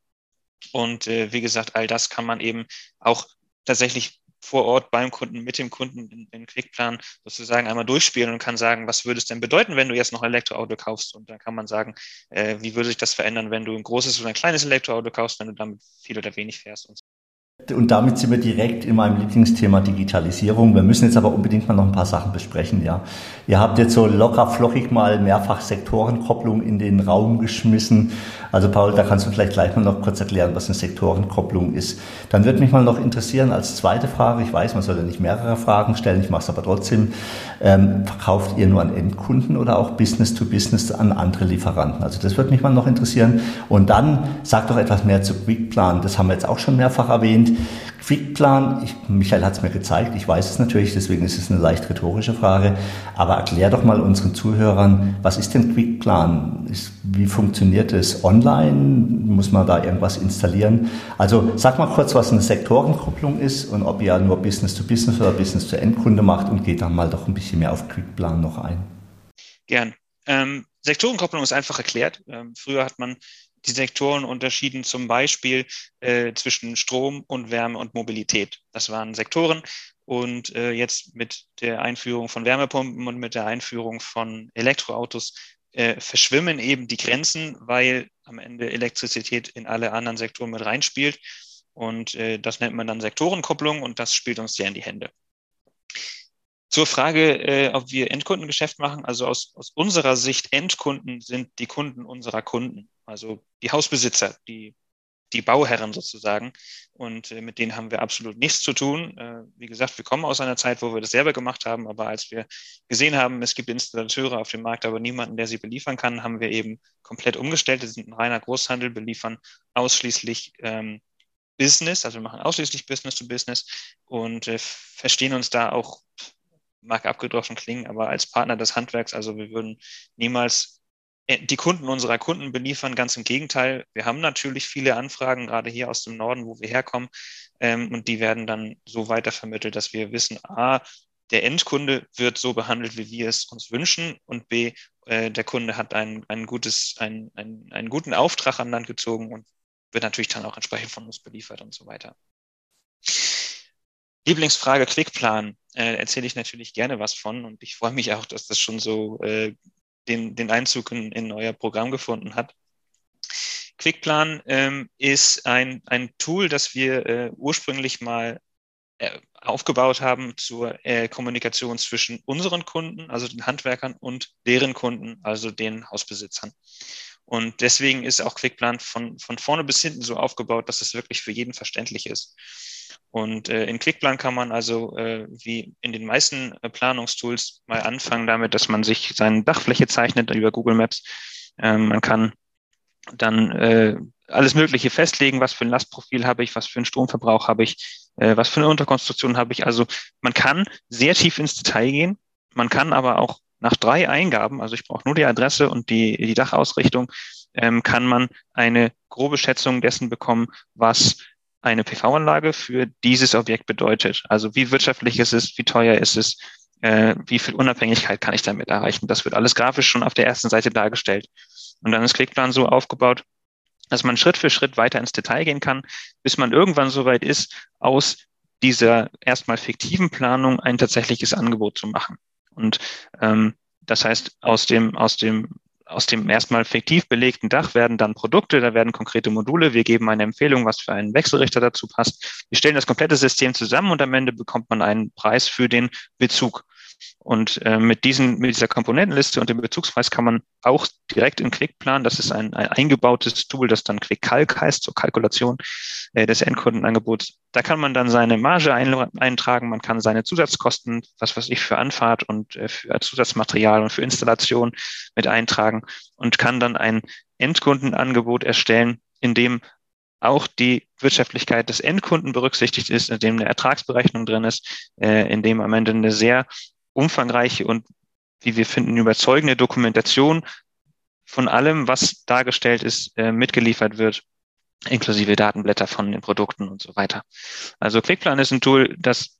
Und wie gesagt, all das kann man eben auch tatsächlich vor Ort beim Kunden, mit dem Kunden in Quickplan sozusagen einmal durchspielen und kann sagen, was würde es denn bedeuten, wenn du jetzt noch ein Elektroauto kaufst? Und dann kann man sagen, wie würde sich das verändern, wenn du ein großes oder ein kleines Elektroauto kaufst, wenn du damit viel oder wenig fährst und so. Und damit sind wir direkt in meinem Lieblingsthema Digitalisierung. Wir müssen jetzt aber unbedingt mal noch ein paar Sachen besprechen, ja. Ihr habt jetzt so locker flockig mal mehrfach Sektorenkopplung in den Raum geschmissen. Also Paul, da kannst du vielleicht gleich mal noch kurz erklären, was eine Sektorenkopplung ist. Dann würde mich mal noch interessieren als zweite Frage, ich weiß, man soll ja nicht mehrere Fragen stellen, ich mache es aber trotzdem, verkauft ihr nur an Endkunden oder auch Business to Business an andere Lieferanten? Also das würde mich mal noch interessieren. Und dann sag doch etwas mehr zu Quickplan, das haben wir jetzt auch schon mehrfach erwähnt. Quickplan, Michael hat es mir gezeigt, ich weiß es natürlich, deswegen ist es eine leicht rhetorische Frage, aber erklär doch mal unseren Zuhörern, was ist denn Quickplan? Wie funktioniert es online? Muss man da irgendwas installieren? Also sag mal kurz, was eine Sektorenkopplung ist und ob ihr nur Business to Business oder Business to Endkunde macht und geht dann mal doch ein bisschen mehr auf Quickplan noch ein. Gern. Sektorenkopplung ist einfach erklärt. Früher hat man die Sektoren unterschieden zum Beispiel zwischen Strom und Wärme und Mobilität. Das waren Sektoren und jetzt mit der Einführung von Wärmepumpen und mit der Einführung von Elektroautos verschwimmen eben die Grenzen, weil am Ende Elektrizität in alle anderen Sektoren mit reinspielt und das nennt man dann Sektorenkopplung und das spielt uns sehr in die Hände. Zur Frage, ob wir Endkundengeschäft machen, also aus unserer Sicht Endkunden sind die Kunden unserer Kunden, also die Hausbesitzer, die Bauherren sozusagen und mit denen haben wir absolut nichts zu tun. Wie gesagt, wir kommen aus einer Zeit, wo wir das selber gemacht haben, aber als wir gesehen haben, es gibt Installateure auf dem Markt, aber niemanden, der sie beliefern kann, haben wir eben komplett umgestellt. Wir sind ein reiner Großhandel, beliefern ausschließlich Business, also wir machen ausschließlich Business to Business und verstehen uns da auch, mag abgedroschen klingen, aber als Partner des Handwerks, also wir würden niemals die Kunden unserer Kunden beliefern, ganz im Gegenteil. Wir haben natürlich viele Anfragen, gerade hier aus dem Norden, wo wir herkommen, und die werden dann so weitervermittelt, dass wir wissen, A, der Endkunde wird so behandelt, wie wir es uns wünschen und B, der Kunde hat einen guten Auftrag an Land gezogen und wird natürlich dann auch entsprechend von uns beliefert und so weiter. Lieblingsfrage Quickplan. Erzähle ich natürlich gerne was von und ich freue mich auch, dass das schon so den Einzug in euer Programm gefunden hat. Quickplan ist ein Tool, das wir ursprünglich mal aufgebaut haben zur Kommunikation zwischen unseren Kunden, also den Handwerkern, und deren Kunden, also den Hausbesitzern. Und deswegen ist auch Quickplan von vorne bis hinten so aufgebaut, dass es wirklich für jeden verständlich ist. Und in Quickplan kann man also wie in den meisten Planungstools mal anfangen damit, dass man sich seine Dachfläche zeichnet über Google Maps. Man kann dann alles Mögliche festlegen, was für ein Lastprofil habe ich, was für einen Stromverbrauch habe ich, was für eine Unterkonstruktion habe ich. Also man kann sehr tief ins Detail gehen, man kann aber auch nach 3 Eingaben, also ich brauche nur die Adresse und die Dachausrichtung, kann man eine grobe Schätzung dessen bekommen, was eine PV-Anlage für dieses Objekt bedeutet. Also wie wirtschaftlich ist es, wie teuer ist es, wie viel Unabhängigkeit kann ich damit erreichen. Das wird alles grafisch schon auf der ersten Seite dargestellt. Und dann ist Quickplan so aufgebaut, dass man Schritt für Schritt weiter ins Detail gehen kann, bis man irgendwann soweit ist, aus dieser erstmal fiktiven Planung ein tatsächliches Angebot zu machen. Und das heißt, aus dem erstmal fiktiv belegten Dach werden dann Produkte, da werden konkrete Module, wir geben eine Empfehlung, was für einen Wechselrichter dazu passt. Wir stellen das komplette System zusammen und am Ende bekommt man einen Preis für den Bezug. Und mit dieser Komponentenliste und dem Bezugspreis kann man auch direkt in Quickplan, das ist ein eingebautes Tool, das dann QuickCalc heißt, zur Kalkulation des Endkundenangebots, da kann man dann seine Marge eintragen, man kann seine Zusatzkosten, was weiß ich, für Anfahrt und für Zusatzmaterial und für Installation mit eintragen und kann dann ein Endkundenangebot erstellen, in dem auch die Wirtschaftlichkeit des Endkunden berücksichtigt ist, in dem eine Ertragsberechnung drin ist, in dem am Ende eine sehr umfangreiche und, wie wir finden, überzeugende Dokumentation von allem, was dargestellt ist, mitgeliefert wird, inklusive Datenblätter von den Produkten und so weiter. Also Quickplan ist ein Tool, das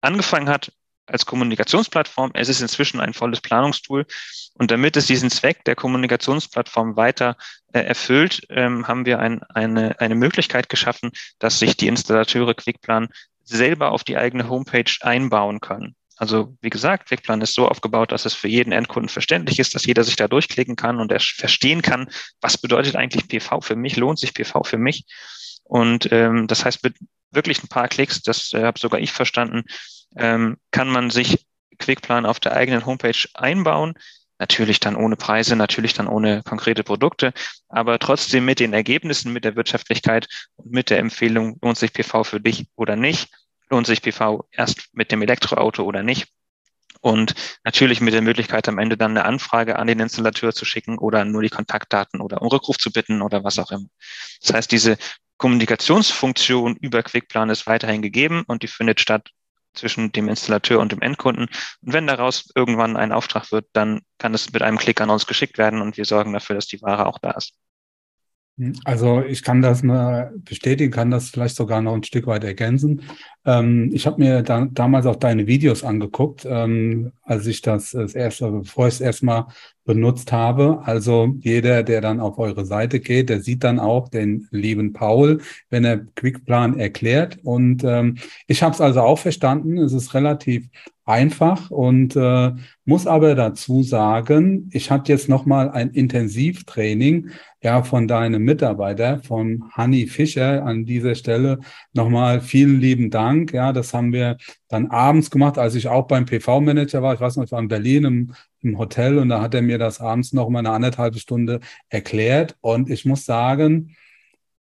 angefangen hat als Kommunikationsplattform. Es ist inzwischen ein volles Planungstool. Und damit es diesen Zweck der Kommunikationsplattform weiter erfüllt, haben wir eine Möglichkeit geschaffen, dass sich die Installateure Quickplan selber auf die eigene Homepage einbauen können. Also wie gesagt, Quickplan ist so aufgebaut, dass es für jeden Endkunden verständlich ist, dass jeder sich da durchklicken kann und er verstehen kann, was bedeutet eigentlich PV für mich, lohnt sich PV für mich. Und das heißt, mit wirklich ein paar Klicks, das habe sogar ich verstanden, kann man sich Quickplan auf der eigenen Homepage einbauen. Natürlich dann ohne Preise, natürlich dann ohne konkrete Produkte, aber trotzdem mit den Ergebnissen, mit der Wirtschaftlichkeit und mit der Empfehlung, lohnt sich PV für dich oder nicht, lohnt sich PV erst mit dem Elektroauto oder nicht. Und natürlich mit der Möglichkeit, am Ende dann eine Anfrage an den Installateur zu schicken oder nur die Kontaktdaten oder um Rückruf zu bitten oder was auch immer. Das heißt, diese Kommunikationsfunktion über Quickplan ist weiterhin gegeben und die findet statt zwischen dem Installateur und dem Endkunden. Und wenn daraus irgendwann ein Auftrag wird, dann kann es mit einem Klick an uns geschickt werden und wir sorgen dafür, dass die Ware auch da ist. Also ich kann das mal bestätigen, kann das vielleicht sogar noch ein Stück weit ergänzen. Ich habe mir damals auch deine Videos angeguckt, als ich bevor ich es erstmal benutzt habe. Also jeder, der dann auf eure Seite geht, der sieht dann auch den lieben Paul, wenn er Quickplan erklärt. Und ich habe es also auch verstanden. Es ist relativ einfach und muss aber dazu sagen, ich hatte jetzt nochmal ein Intensivtraining von deinem Mitarbeiter, von Hani Fischer, an dieser Stelle nochmal vielen lieben Dank. Ja, das haben wir dann abends gemacht, als ich auch beim PV-Manager war. Ich weiß noch, ich war in Berlin im Hotel und da hat er mir das abends nochmal eine 1,5 Stunden erklärt und ich muss sagen,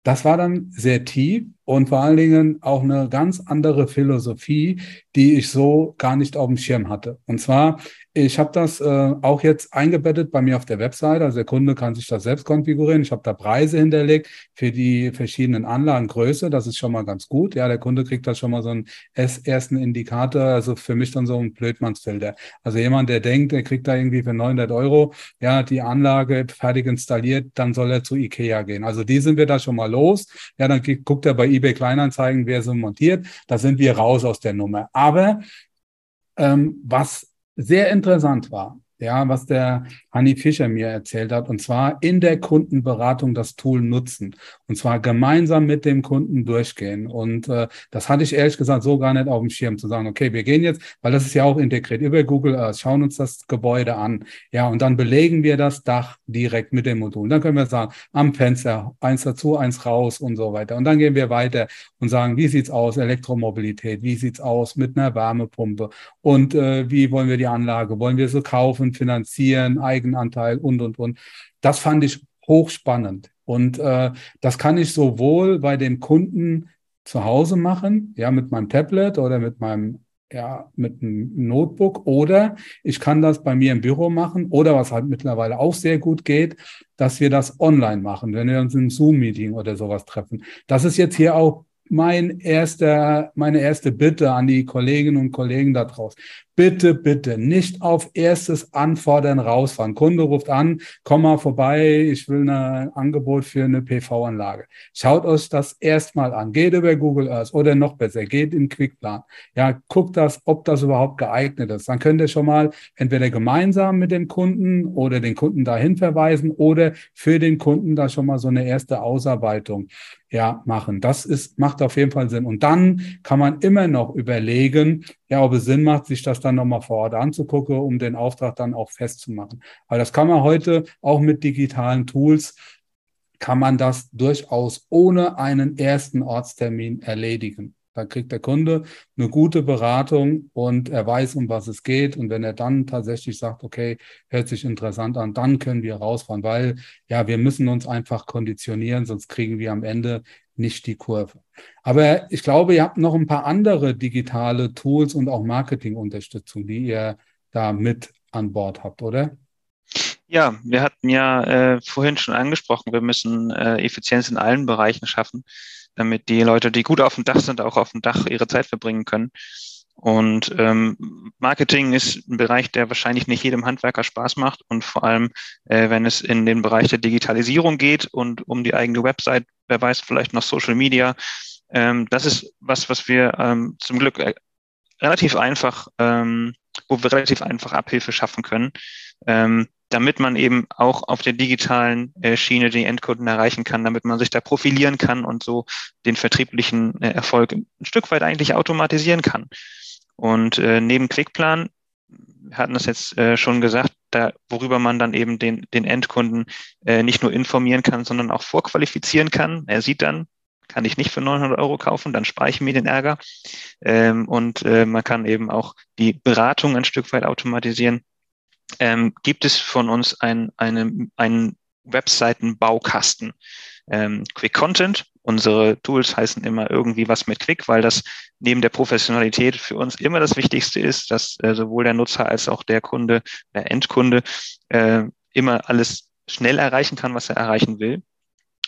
das war dann sehr tief und vor allen Dingen auch eine ganz andere Philosophie, die ich so gar nicht auf dem Schirm hatte. Und zwar, ich habe das auch jetzt eingebettet bei mir auf der Webseite. Also der Kunde kann sich das selbst konfigurieren. Ich habe da Preise hinterlegt für die verschiedenen Anlagengröße. Das ist schon mal ganz gut. Ja, der Kunde kriegt da schon mal so einen ersten Indikator. Also für mich dann so ein Blödmannsfilter. Also jemand, der denkt, der kriegt da irgendwie für 900 €, ja, die Anlage fertig installiert, dann soll er zu Ikea gehen. Also die sind wir da schon mal los. Ja, dann guckt er bei eBay Kleinanzeigen, wer so montiert, da sind wir raus aus der Nummer. Aber was sehr interessant war, ja, was der Hani Fischer mir erzählt hat, und zwar in der Kundenberatung das Tool nutzen. Und zwar gemeinsam mit dem Kunden durchgehen. Und das hatte ich ehrlich gesagt so gar nicht auf dem Schirm, zu sagen, okay, wir gehen jetzt, weil das ist ja auch integriert über Google Earth, schauen uns das Gebäude an. Ja, und dann belegen wir das Dach direkt mit dem Modul. Und dann können wir sagen, am Fenster, 1 dazu, 1 raus und so weiter. Und dann gehen wir weiter und sagen, wie sieht's aus, Elektromobilität, wie sieht's aus mit einer Wärmepumpe und wie wollen wir die Anlage, wollen wir sie kaufen, finanzieren, Eigenanteil und. Das fand ich hochspannend. Und das kann ich sowohl bei dem Kunden zu Hause machen, ja, mit meinem Tablet oder mit einem Notebook, oder ich kann das bei mir im Büro machen oder was halt mittlerweile auch sehr gut geht, dass wir das online machen, wenn wir uns im Zoom-Meeting oder sowas treffen. Das ist jetzt hier auch meine erste Bitte an die Kolleginnen und Kollegen da draußen. Bitte, bitte nicht auf erstes Anfordern rausfahren. Kunde ruft an, komm mal vorbei, ich will ein Angebot für eine PV-Anlage. Schaut euch das erstmal an. Geht über Google Earth oder noch besser, geht in Quickplan. Ja, guckt ob das überhaupt geeignet ist. Dann könnt ihr schon mal entweder gemeinsam mit dem Kunden oder den Kunden dahin verweisen oder für den Kunden da schon mal so eine erste Ausarbeitung machen. Das macht auf jeden Fall Sinn. Und dann kann man immer noch überlegen, ob es Sinn macht, sich das dann nochmal vor Ort anzugucken, um den Auftrag dann auch festzumachen. Aber das kann man heute auch mit digitalen Tools, kann man das durchaus ohne einen ersten Ortstermin erledigen. Da kriegt der Kunde eine gute Beratung und er weiß, um was es geht. Und wenn er dann tatsächlich sagt, okay, hört sich interessant an, dann können wir rausfahren, weil wir müssen uns einfach konditionieren, sonst kriegen wir am Ende nicht die Kurve. Aber ich glaube, ihr habt noch ein paar andere digitale Tools und auch Marketingunterstützung, die ihr da mit an Bord habt, oder? Ja, wir hatten ja vorhin schon angesprochen, wir müssen Effizienz in allen Bereichen schaffen, damit die Leute, die gut auf dem Dach sind, auch auf dem Dach ihre Zeit verbringen können. Und Marketing ist ein Bereich, der wahrscheinlich nicht jedem Handwerker Spaß macht und vor allem, wenn es in den Bereich der Digitalisierung geht und um die eigene Website, wer weiß, vielleicht noch Social Media. Das ist was wir zum Glück relativ einfach Abhilfe schaffen können, damit man eben auch auf der digitalen Schiene den Endkunden erreichen kann, damit man sich da profilieren kann und so den vertrieblichen Erfolg ein Stück weit eigentlich automatisieren kann. Und neben Quickplan, wir hatten das jetzt schon gesagt, worüber man dann eben den Endkunden nicht nur informieren kann, sondern auch vorqualifizieren kann. Er sieht dann, kann ich nicht für 900 € kaufen, dann spare ich mir den Ärger. Und man kann eben auch die Beratung ein Stück weit automatisieren. Gibt es von uns einen Webseitenbaukasten? Quick Content. Unsere Tools heißen immer irgendwie was mit Quick, weil das neben der Professionalität für uns immer das Wichtigste ist, dass sowohl der Nutzer als auch der Kunde, der Endkunde immer alles schnell erreichen kann, was er erreichen will.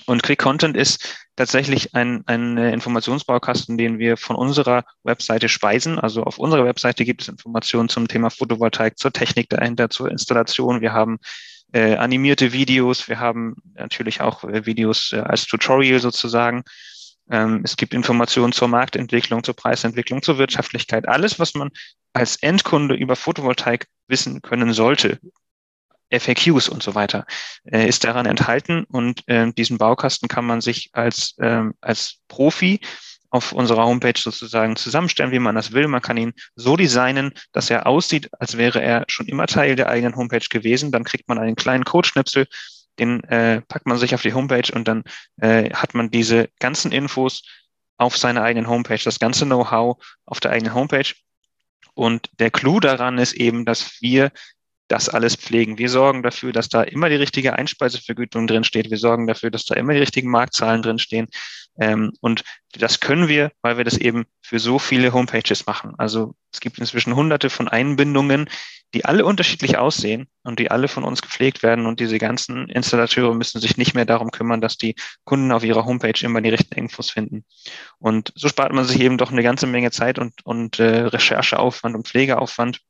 Und Quick Content ist tatsächlich ein Informationsbaukasten, den wir von unserer Webseite speisen. Also auf unserer Webseite gibt es Informationen zum Thema Photovoltaik, zur Technik dahinter, zur Installation. Wir haben animierte Videos, wir haben natürlich auch Videos als Tutorial sozusagen. Es gibt Informationen zur Marktentwicklung, zur Preisentwicklung, zur Wirtschaftlichkeit. Alles, was man als Endkunde über Photovoltaik wissen können sollte. FAQs und so weiter, ist daran enthalten, und diesen Baukasten kann man sich als Profi auf unserer Homepage sozusagen zusammenstellen, wie man das will. Man kann ihn so designen, dass er aussieht, als wäre er schon immer Teil der eigenen Homepage gewesen. Dann kriegt man einen kleinen Codeschnipsel, den packt man sich auf die Homepage, und dann hat man diese ganzen Infos auf seiner eigenen Homepage, das ganze Know-how auf der eigenen Homepage. Und der Clou daran ist eben, dass wir das alles pflegen. Wir sorgen dafür, dass da immer die richtige Einspeisevergütung drinsteht. Wir sorgen dafür, dass da immer die richtigen Marktzahlen drinstehen. Und das können wir, weil wir das eben für so viele Homepages machen. Also es gibt inzwischen hunderte von Einbindungen, die alle unterschiedlich aussehen und die alle von uns gepflegt werden. Und diese ganzen Installateure müssen sich nicht mehr darum kümmern, dass die Kunden auf ihrer Homepage immer die richtigen Infos finden. Und so spart man sich eben doch eine ganze Menge Zeit und Rechercheaufwand und Pflegeaufwand.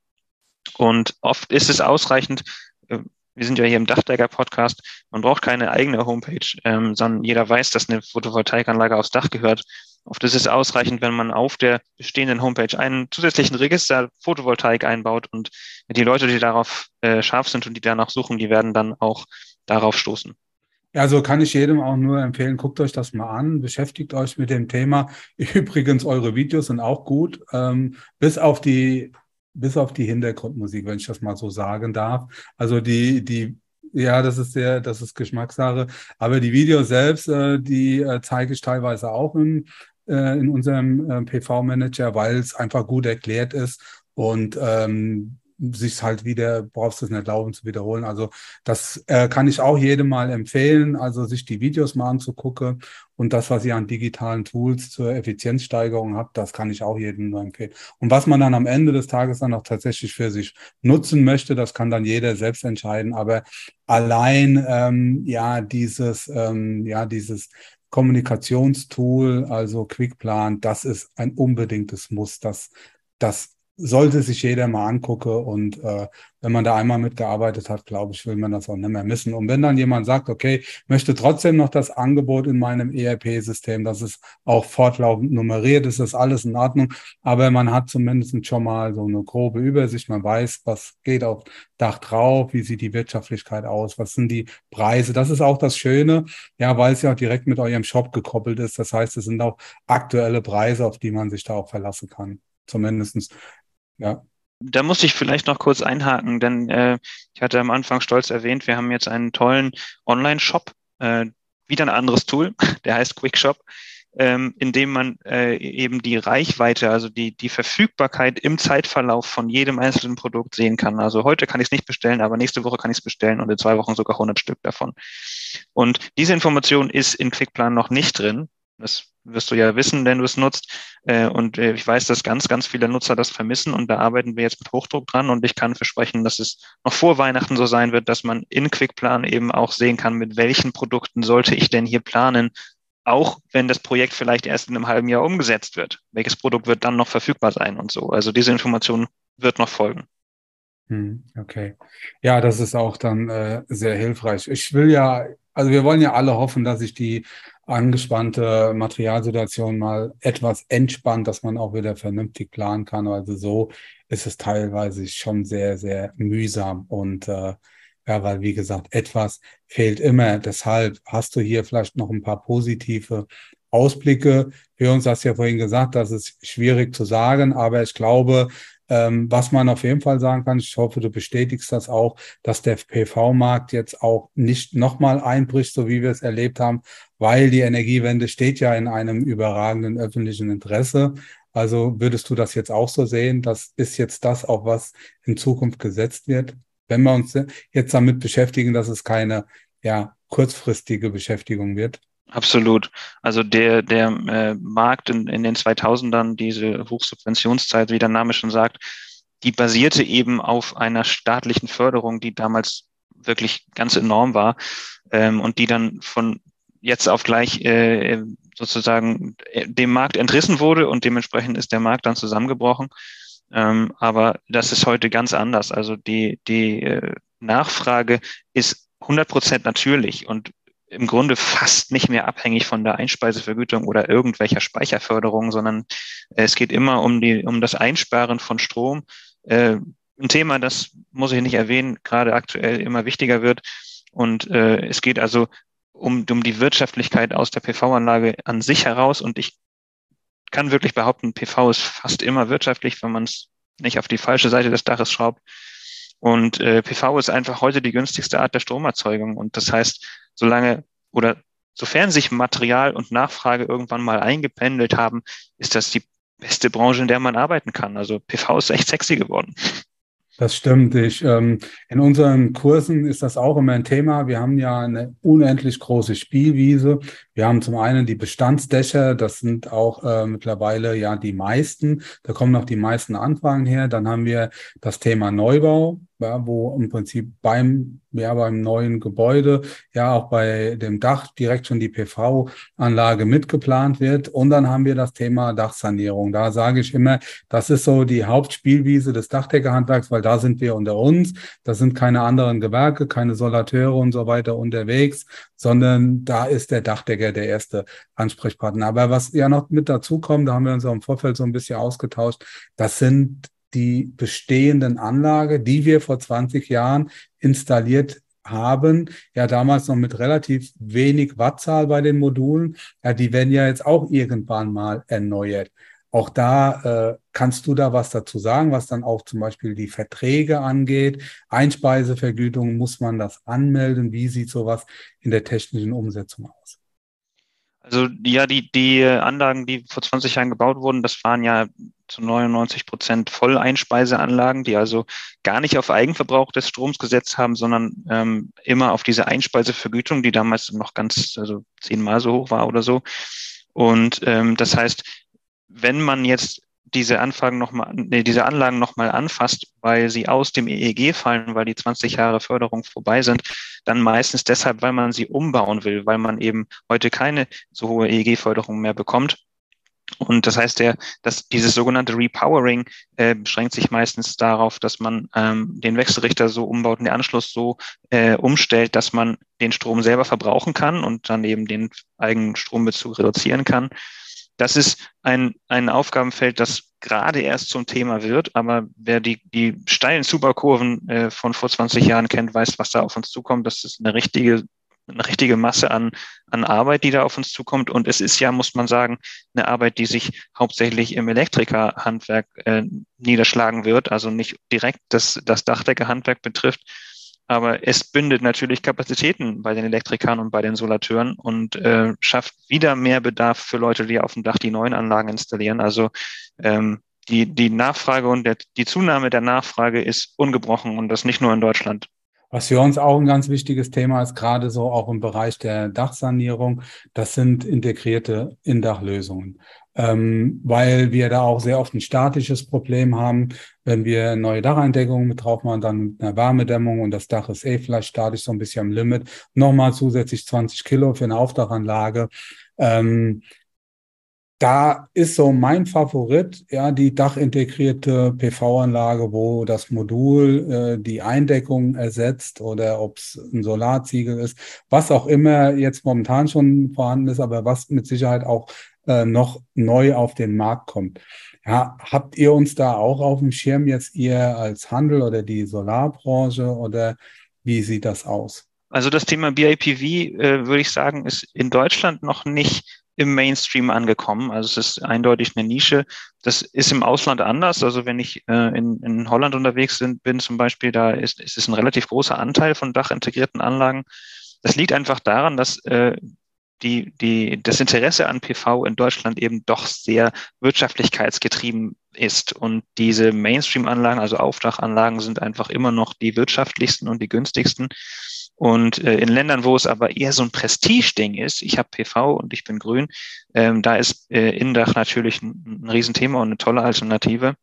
Und oft ist es ausreichend, wir sind ja hier im Dachdecker-Podcast, man braucht keine eigene Homepage, sondern jeder weiß, dass eine Photovoltaikanlage aufs Dach gehört. Oft ist es ausreichend, wenn man auf der bestehenden Homepage einen zusätzlichen Register Photovoltaik einbaut, und die Leute, die darauf scharf sind und die danach suchen, die werden dann auch darauf stoßen. Also kann ich jedem auch nur empfehlen, guckt euch das mal an, beschäftigt euch mit dem Thema. Übrigens, eure Videos sind auch gut, bis auf die Hintergrundmusik, wenn ich das mal so sagen darf. Also das ist Geschmackssache. Aber die Videos selbst, die zeige ich teilweise auch in unserem PV-Manager, weil es einfach gut erklärt ist und sich halt wieder, brauchst du es nicht glauben, zu wiederholen. Also das kann ich auch jedem mal empfehlen, also sich die Videos mal anzugucken, und das, was ihr an digitalen Tools zur Effizienzsteigerung habt, das kann ich auch jedem nur empfehlen. Und was man dann am Ende des Tages dann auch tatsächlich für sich nutzen möchte, das kann dann jeder selbst entscheiden, aber allein dieses Kommunikationstool, also Quickplan, das ist ein unbedingtes Muss, das sollte sich jeder mal angucken, und wenn man da einmal mitgearbeitet hat, glaube ich, will man das auch nicht mehr missen. Und wenn dann jemand sagt, okay, ich möchte trotzdem noch das Angebot in meinem ERP-System, das ist auch fortlaufend nummeriert, ist das alles in Ordnung, aber man hat zumindest schon mal so eine grobe Übersicht, man weiß, was geht auf Dach drauf, wie sieht die Wirtschaftlichkeit aus, was sind die Preise, das ist auch das Schöne, ja, weil es ja auch direkt mit eurem Shop gekoppelt ist, das heißt, es sind auch aktuelle Preise, auf die man sich da auch verlassen kann, zumindestens. Ja. Da muss ich vielleicht noch kurz einhaken, denn ich hatte am Anfang stolz erwähnt, wir haben jetzt einen tollen Online-Shop, wieder ein anderes Tool, der heißt QuickShop, in dem man eben die Reichweite, also die Verfügbarkeit im Zeitverlauf von jedem einzelnen Produkt sehen kann. Also heute kann ich es nicht bestellen, aber nächste Woche kann ich es bestellen und in 2 Wochen sogar 100 Stück davon. Und diese Information ist in QuickPlan noch nicht drin. Das wirst du ja wissen, wenn du es nutzt. Und ich weiß, dass ganz, ganz viele Nutzer das vermissen, und da arbeiten wir jetzt mit Hochdruck dran, und ich kann versprechen, dass es noch vor Weihnachten so sein wird, dass man in QuickPlan eben auch sehen kann, mit welchen Produkten sollte ich denn hier planen, auch wenn das Projekt vielleicht erst in einem halben Jahr umgesetzt wird. Welches Produkt wird dann noch verfügbar sein und so. Also diese Information wird noch folgen. Okay. Ja, das ist auch dann sehr hilfreich. Wir wollen ja alle hoffen, dass sich die angespannte Materialsituation mal etwas entspannt, dass man auch wieder vernünftig planen kann. Also so ist es teilweise schon sehr, sehr mühsam. Und weil, wie gesagt, etwas fehlt immer. Deshalb hast du hier vielleicht noch ein paar positive Ausblicke. Für uns hast du ja vorhin gesagt, das ist schwierig zu sagen, aber ich glaube, was man auf jeden Fall sagen kann, ich hoffe, du bestätigst das auch, dass der PV-Markt jetzt auch nicht nochmal einbricht, so wie wir es erlebt haben, weil die Energiewende steht ja in einem überragenden öffentlichen Interesse. Also würdest du das jetzt auch so sehen? Das ist jetzt das, auf was in Zukunft gesetzt wird. Wenn wir uns jetzt damit beschäftigen, dass es keine kurzfristige Beschäftigung wird. Absolut. Also der Markt in den 2000ern, diese Hochsubventionszeit, wie der Name schon sagt, die basierte eben auf einer staatlichen Förderung, die damals wirklich ganz enorm war, und die dann von jetzt auf gleich sozusagen dem Markt entrissen wurde, und dementsprechend ist der Markt dann zusammengebrochen. Aber das ist heute ganz anders. Also die Nachfrage ist 100% natürlich und im Grunde fast nicht mehr abhängig von der Einspeisevergütung oder irgendwelcher Speicherförderung, sondern es geht immer um das Einsparen von Strom. Ein Thema, das muss ich nicht erwähnen, gerade aktuell immer wichtiger wird. Und es geht also um die Wirtschaftlichkeit aus der PV-Anlage an sich heraus. Und ich kann wirklich behaupten, PV ist fast immer wirtschaftlich, wenn man es nicht auf die falsche Seite des Daches schraubt. Und PV ist einfach heute die günstigste Art der Stromerzeugung. Und das heißt, sofern sich Material und Nachfrage irgendwann mal eingependelt haben, ist das die beste Branche, in der man arbeiten kann. Also PV ist echt sexy geworden. Das stimmt. In unseren Kursen ist das auch immer ein Thema. Wir haben ja eine unendlich große Spielwiese. Wir haben zum einen die Bestandsdächer, das sind auch mittlerweile die meisten. Da kommen auch die meisten Anfragen her. Dann haben wir das Thema Neubau, wo im Prinzip beim neuen Gebäude auch bei dem Dach direkt schon die PV-Anlage mitgeplant wird. Und dann haben wir das Thema Dachsanierung. Da sage ich immer, das ist so die Hauptspielwiese des Dachdeckerhandwerks, weil da sind wir unter uns. Da sind keine anderen Gewerke, keine Solateure und so weiter unterwegs, sondern da ist der Dachdecker der erste Ansprechpartner. Aber was ja noch mit dazu kommt, da haben wir uns auch im Vorfeld so ein bisschen ausgetauscht, das sind die bestehenden Anlage, die wir vor 20 Jahren installiert haben, damals noch mit relativ wenig Wattzahl bei den Modulen, die werden ja jetzt auch irgendwann mal erneuert. Auch da kannst du da was dazu sagen, was dann auch zum Beispiel die Verträge angeht, Einspeisevergütung, muss man das anmelden? Wie sieht sowas in der technischen Umsetzung aus? Also die Anlagen, die vor 20 Jahren gebaut wurden, das waren ja zu 99% Volleinspeiseanlagen, die also gar nicht auf Eigenverbrauch des Stroms gesetzt haben, sondern immer auf diese Einspeisevergütung, die damals noch 10-mal so hoch war oder so. Und das heißt, wenn man jetzt diese Anlagen nochmal anfasst, weil sie aus dem EEG fallen, weil die 20 Jahre Förderung vorbei sind, dann meistens deshalb, weil man sie umbauen will, weil man eben heute keine so hohe EEG-Förderung mehr bekommt. Und das heißt, dieses sogenannte Repowering beschränkt sich meistens darauf, dass man den Wechselrichter so umbaut und den Anschluss so umstellt, dass man den Strom selber verbrauchen kann und dann eben den eigenen Strombezug reduzieren kann. Das ist ein Aufgabenfeld, das gerade erst zum Thema wird, aber wer die steilen Zubaukurven von vor 20 Jahren kennt, weiß, was da auf uns zukommt. Das ist eine richtige Masse an Arbeit, die da auf uns zukommt. Und es ist ja, muss man sagen, eine Arbeit, die sich hauptsächlich im Elektrikerhandwerk niederschlagen wird, also nicht direkt das Dachdeckerhandwerk betrifft. Aber es bindet natürlich Kapazitäten bei den Elektrikern und bei den Solateuren und schafft wieder mehr Bedarf für Leute, die auf dem Dach die neuen Anlagen installieren. Also die Nachfrage und die Zunahme der Nachfrage ist ungebrochen, und das nicht nur in Deutschland. Was für uns auch ein ganz wichtiges Thema ist, gerade so auch im Bereich der Dachsanierung, das sind integrierte Indachlösungen. Weil wir da auch sehr oft ein statisches Problem haben, wenn wir neue Dacheindeckungen mit drauf machen, dann mit einer Wärmedämmung, und das Dach ist vielleicht statisch so ein bisschen am Limit, nochmal zusätzlich 20 Kilo für eine Aufdachanlage. Da ist so mein Favorit, die dachintegrierte PV-Anlage, wo das Modul die Eindeckung ersetzt oder ob es ein Solarziegel ist, was auch immer jetzt momentan schon vorhanden ist, aber was mit Sicherheit auch noch neu auf den Markt kommt. Habt ihr uns da auch auf dem Schirm jetzt, ihr als Handel oder die Solarbranche, oder wie sieht das aus? Also das Thema BIPV, würde ich sagen, ist in Deutschland noch nicht im Mainstream angekommen. Also es ist eindeutig eine Nische. Das ist im Ausland anders. Also wenn ich in Holland unterwegs bin zum Beispiel, da ist es ein relativ großer Anteil von dachintegrierten Anlagen. Das liegt einfach daran, dass das Interesse an PV in Deutschland eben doch sehr wirtschaftlichkeitsgetrieben ist. Und diese Mainstream-Anlagen, also Aufdachanlagen, sind einfach immer noch die wirtschaftlichsten und die günstigsten. Und in Ländern, wo es aber eher so ein Prestige-Ding ist, ich habe PV und ich bin grün, da ist Indach natürlich ein Riesenthema und eine tolle Alternative.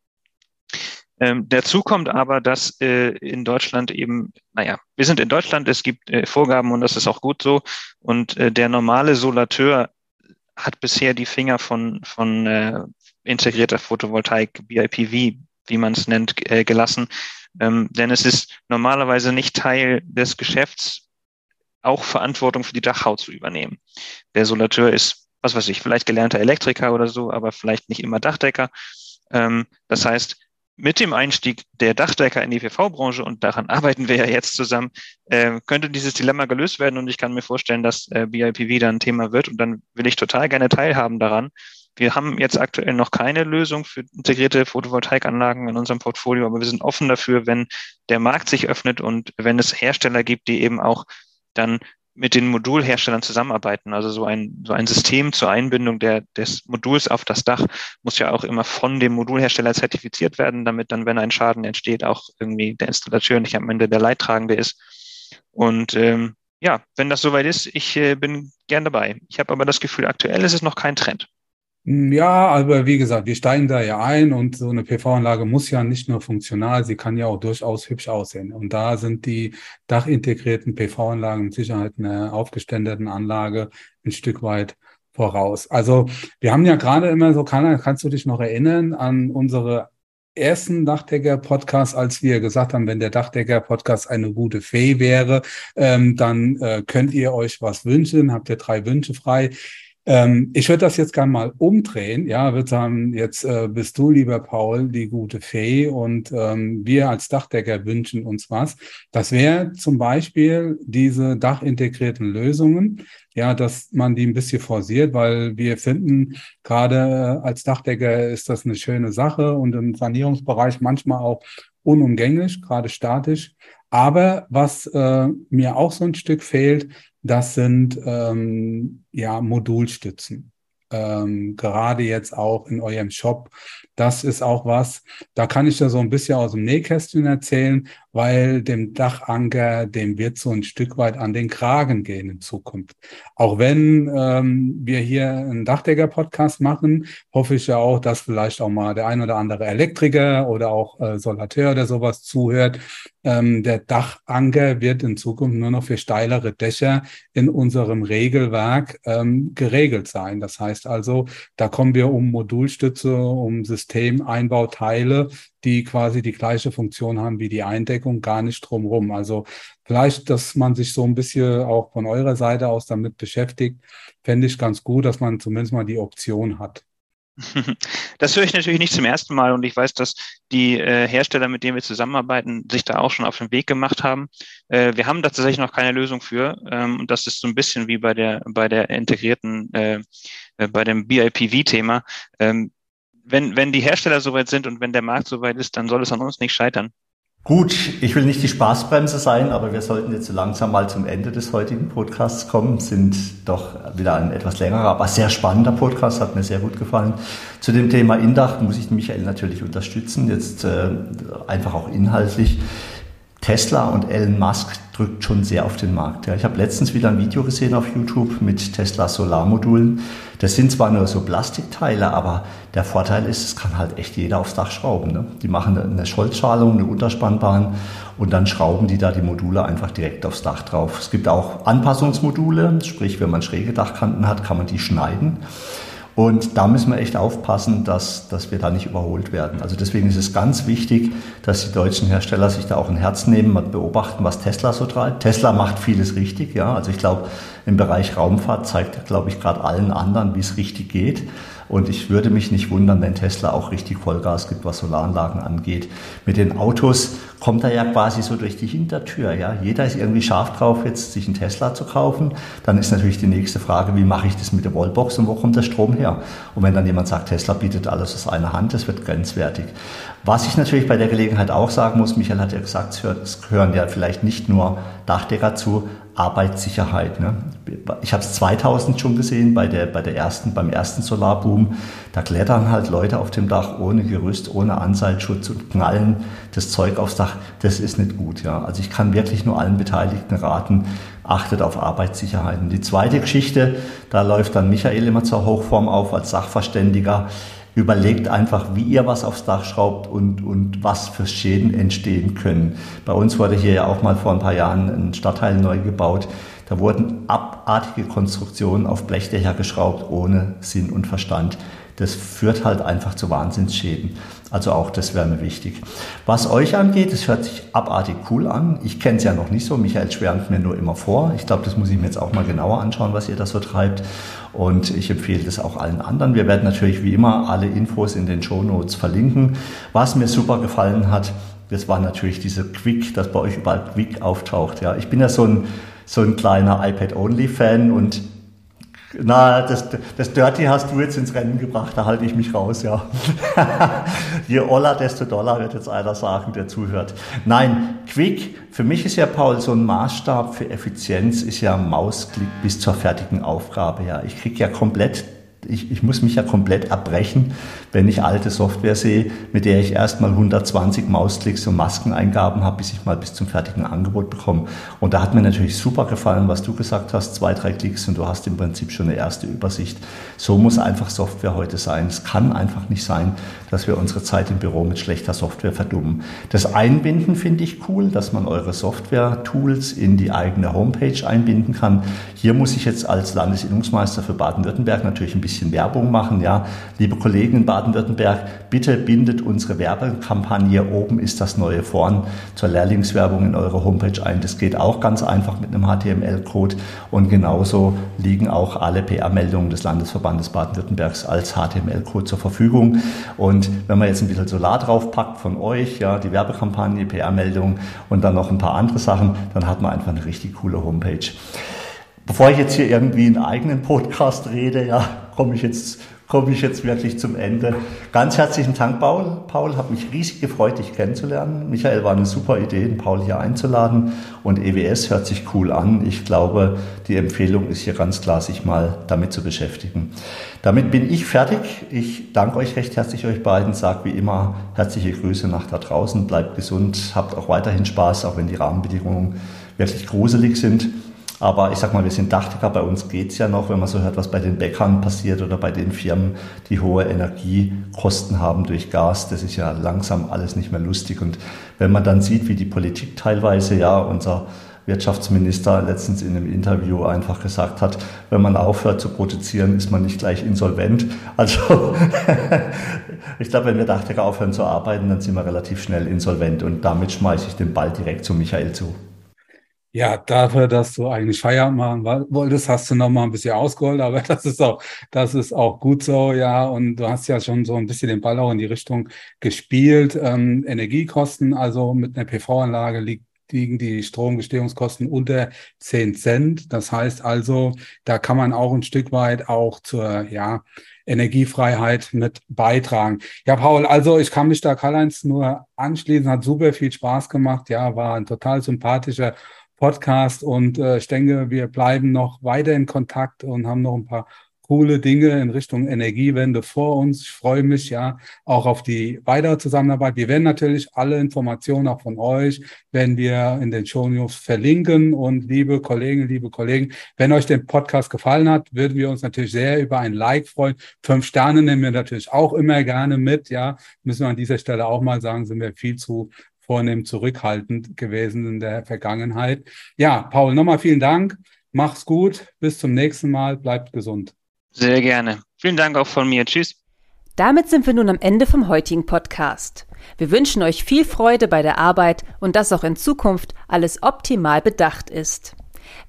Dazu kommt aber, dass in Deutschland eben, naja, wir sind in Deutschland, es gibt Vorgaben und das ist auch gut so. Und der normale Solateur hat bisher die Finger von integrierter Photovoltaik, BIPV, wie man es nennt, gelassen. Denn es ist normalerweise nicht Teil des Geschäfts, auch Verantwortung für die Dachhaut zu übernehmen. Der Solateur ist, was weiß ich, vielleicht gelernter Elektriker oder so, aber vielleicht nicht immer Dachdecker. Das heißt, mit dem Einstieg der Dachdecker in die PV-Branche, und daran arbeiten wir ja jetzt zusammen, könnte dieses Dilemma gelöst werden. Und ich kann mir vorstellen, dass BIPV dann ein Thema wird. Und dann will ich total gerne teilhaben daran. Wir haben jetzt aktuell noch keine Lösung für integrierte Photovoltaikanlagen in unserem Portfolio, aber wir sind offen dafür, wenn der Markt sich öffnet und wenn es Hersteller gibt, die eben auch dann mit den Modulherstellern zusammenarbeiten. Also so ein System zur Einbindung des Moduls auf das Dach muss ja auch immer von dem Modulhersteller zertifiziert werden, damit dann, wenn ein Schaden entsteht, auch irgendwie der Installateur nicht am Ende der Leidtragende ist. Und ja, wenn das soweit ist, ich bin gern dabei. Ich habe aber das Gefühl, aktuell ist es noch kein Trend. Ja, aber wie gesagt, wir steigen da ja ein und so eine PV-Anlage muss ja nicht nur funktional, sie kann ja auch durchaus hübsch aussehen. Und da sind die dachintegrierten PV-Anlagen mit Sicherheit einer aufgeständerten Anlage ein Stück weit voraus. Also wir haben ja gerade immer so, kannst du dich noch erinnern an unsere ersten Dachdecker-Podcast, als wir gesagt haben, wenn der Dachdecker-Podcast eine gute Fee wäre, dann könnt ihr euch was wünschen, habt ihr 3 Wünsche frei. Ich würde das jetzt gerne mal umdrehen, ja, würde sagen, jetzt bist du, lieber Paul, die gute Fee und wir als Dachdecker wünschen uns was. Das wäre zum Beispiel diese dachintegrierten Lösungen, ja, dass man die ein bisschen forciert, weil wir finden, gerade als Dachdecker ist das eine schöne Sache und im Sanierungsbereich manchmal auch unumgänglich, gerade statisch. Aber was mir auch so ein Stück fehlt, das sind ja Modulstützen, gerade jetzt auch in eurem Shop. Das ist auch was, da kann ich ja so ein bisschen aus dem Nähkästchen erzählen, weil dem Dachanker, dem wird so ein Stück weit an den Kragen gehen in Zukunft. Auch wenn wir hier einen Dachdecker-Podcast machen, hoffe ich ja auch, dass vielleicht auch mal der ein oder andere Elektriker oder auch Solateur oder sowas zuhört. Der Dachanker wird in Zukunft nur noch für steilere Dächer in unserem Regelwerk geregelt sein. Das heißt also, da kommen wir um Modulstütze, um Systemeinbauteile, die quasi die gleiche Funktion haben wie die Eindeckung, gar nicht drumherum. Also vielleicht, dass man sich so ein bisschen auch von eurer Seite aus damit beschäftigt, fände ich ganz gut, dass man zumindest mal die Option hat. Das höre ich natürlich nicht zum ersten Mal und ich weiß, dass die Hersteller, mit denen wir zusammenarbeiten, sich da auch schon auf den Weg gemacht haben. Wir haben da tatsächlich noch keine Lösung für und das ist so ein bisschen wie bei der integrierten, bei dem BIPV-Thema. Wenn die Hersteller soweit sind und wenn der Markt soweit ist, dann soll es an uns nicht scheitern. Gut, ich will nicht die Spaßbremse sein, aber wir sollten jetzt so langsam mal zum Ende des heutigen Podcasts kommen. Sind doch wieder ein etwas längerer, aber sehr spannender Podcast, hat mir sehr gut gefallen. Zu dem Thema Indach muss ich Michael natürlich unterstützen, jetzt einfach auch inhaltlich. Tesla und Elon Musk drückt schon sehr auf den Markt. Ja, ich habe letztens wieder ein Video gesehen auf YouTube mit Tesla Solarmodulen. Das sind zwar nur so Plastikteile, aber der Vorteil ist, es kann halt echt jeder aufs Dach schrauben. Ne? Die machen eine Scholzschalung, eine Unterspannbahn und dann schrauben die da die Module einfach direkt aufs Dach drauf. Es gibt auch Anpassungsmodule, sprich wenn man schräge Dachkanten hat, kann man die schneiden. Und da müssen wir echt aufpassen, dass wir da nicht überholt werden. Also deswegen ist es ganz wichtig, dass die deutschen Hersteller sich da auch ein Herz nehmen und beobachten, was Tesla so treibt. Tesla macht vieles richtig, ja. Also ich glaube, im Bereich Raumfahrt zeigt er, glaube ich, gerade allen anderen, wie es richtig geht. Und ich würde mich nicht wundern, wenn Tesla auch richtig Vollgas gibt, was Solaranlagen angeht. Mit den Autos kommt er ja quasi so durch die Hintertür. Ja? Jeder ist irgendwie scharf drauf, jetzt sich einen Tesla zu kaufen. Dann ist natürlich die nächste Frage, wie mache ich das mit der Wallbox und wo kommt der Strom her? Und wenn dann jemand sagt, Tesla bietet alles aus einer Hand, das wird grenzwertig. Was ich natürlich bei der Gelegenheit auch sagen muss, Michael hat ja gesagt, es hören ja vielleicht nicht nur Dachdecker zu, Arbeitssicherheit. Ne? Ich habe es 2000 schon gesehen beim ersten Solarboom. Da klettern halt Leute auf dem Dach ohne Gerüst, ohne Anseilschutz und knallen das Zeug aufs Dach. Das ist nicht gut. Ja? Also ich kann wirklich nur allen Beteiligten raten, achtet auf Arbeitssicherheit. Und die zweite Geschichte, da läuft dann Michael immer zur Hochform auf als Sachverständiger. Überlegt einfach, wie ihr was aufs Dach schraubt und was für Schäden entstehen können. Bei uns wurde hier ja auch mal vor ein paar Jahren ein Stadtteil neu gebaut. Da wurden abartige Konstruktionen auf Blechdächer geschraubt, ohne Sinn und Verstand. Das führt halt einfach zu Wahnsinnsschäden. Also auch das wäre mir wichtig. Was euch angeht, es hört sich abartig cool an. Ich kenne es ja noch nicht so. Michael schwärmt mir nur immer vor. Ich glaube, das muss ich mir jetzt auch mal genauer anschauen, was ihr da so treibt. Und ich empfehle das auch allen anderen. Wir werden natürlich wie immer alle Infos in den Shownotes verlinken. Was mir super gefallen hat, das war natürlich diese Quick, dass bei euch überall Quick auftaucht. Ja, ich bin ja so ein kleiner iPad-Only-Fan und na, das Dirty hast du jetzt ins Rennen gebracht, da halte ich mich raus, ja. Je oller, desto doller, wird jetzt einer sagen, der zuhört. Nein, Quick, für mich ist ja, Paul, so ein Maßstab für Effizienz ist ja Mausklick bis zur fertigen Aufgabe, ja. Ich krieg ja komplett, ich muss mich ja komplett erbrechen, wenn ich alte Software sehe, mit der ich erstmal 120 Mausklicks und Maskeneingaben habe, bis ich mal bis zum fertigen Angebot bekomme. Und da hat mir natürlich super gefallen, was du gesagt hast, 2-3 Klicks und du hast im Prinzip schon eine erste Übersicht. So muss einfach Software heute sein. Es kann einfach nicht sein, dass wir unsere Zeit im Büro mit schlechter Software verdummen. Das Einbinden finde ich cool, dass man eure Software-Tools in die eigene Homepage einbinden kann. Hier muss ich jetzt als Landesinnungsmeister für Baden-Württemberg natürlich ein bisschen Werbung machen, ja. Liebe Kollegen in Baden-Württemberg, bitte bindet unsere Werbekampagne, oben ist das neue vorn, zur Lehrlingswerbung in eure Homepage ein. Das geht auch ganz einfach mit einem HTML-Code und genauso liegen auch alle PR-Meldungen des Landesverbandes Baden-Württembergs als HTML-Code zur Verfügung. Und wenn man jetzt ein bisschen Solar draufpackt von euch, ja, die Werbekampagne, PR-Meldung und dann noch ein paar andere Sachen, dann hat man einfach eine richtig coole Homepage. Bevor ich jetzt hier irgendwie einen eigenen Podcast rede, ja, komme ich jetzt wirklich zum Ende. Ganz herzlichen Dank, Paul. Hat mich riesig gefreut, dich kennenzulernen. Michael, war eine super Idee, den Paul hier einzuladen. Und EWS hört sich cool an. Ich glaube, die Empfehlung ist hier ganz klar, sich mal damit zu beschäftigen. Damit bin ich fertig. Ich danke euch recht herzlich, euch beiden. Sag wie immer herzliche Grüße nach da draußen. Bleibt gesund, habt auch weiterhin Spaß, auch wenn die Rahmenbedingungen wirklich gruselig sind. Aber ich sag mal, wir sind Dachdecker, bei uns geht's ja noch, wenn man so hört, was bei den Bäckern passiert oder bei den Firmen, die hohe Energiekosten haben durch Gas. Das ist ja langsam alles nicht mehr lustig. Und wenn man dann sieht, wie die Politik teilweise, ja, unser Wirtschaftsminister letztens in einem Interview einfach gesagt hat, wenn man aufhört zu produzieren, ist man nicht gleich insolvent. Also ich glaube, wenn wir Dachdecker aufhören zu arbeiten, dann sind wir relativ schnell insolvent. Und damit schmeiße ich den Ball direkt zu Michael zu. Ja, dafür, dass du eigentlich Feierabend machen wolltest, hast du noch mal ein bisschen ausgeholt, aber das ist auch gut so, ja. Und du hast ja schon so ein bisschen den Ball auch in die Richtung gespielt. Energiekosten, also mit einer PV-Anlage liegen die Stromgestehungskosten unter 10 Cent. Das heißt also, da kann man auch ein Stück weit auch zur, ja, Energiefreiheit mit beitragen. Ja, Paul, also ich kann mich da Karl-Heinz nur anschließen, hat super viel Spaß gemacht, ja, war ein total sympathischer Podcast und ich denke, wir bleiben noch weiter in Kontakt und haben noch ein paar coole Dinge in Richtung Energiewende vor uns. Ich freue mich ja auch auf die weitere Zusammenarbeit. Wir werden natürlich alle Informationen auch von euch, werden wir in den Shownotes verlinken. Und liebe Kollegen, wenn euch der Podcast gefallen hat, würden wir uns natürlich sehr über ein Like freuen. 5 Sterne nehmen wir natürlich auch immer gerne mit. Ja, müssen wir an dieser Stelle auch mal sagen, sind wir viel zu vornehm zurückhaltend gewesen in der Vergangenheit. Ja, Paul, nochmal vielen Dank. Mach's gut. Bis zum nächsten Mal. Bleibt gesund. Sehr gerne. Vielen Dank auch von mir. Tschüss. Damit sind wir nun am Ende vom heutigen Podcast. Wir wünschen euch viel Freude bei der Arbeit und dass auch in Zukunft alles optimal bedacht ist.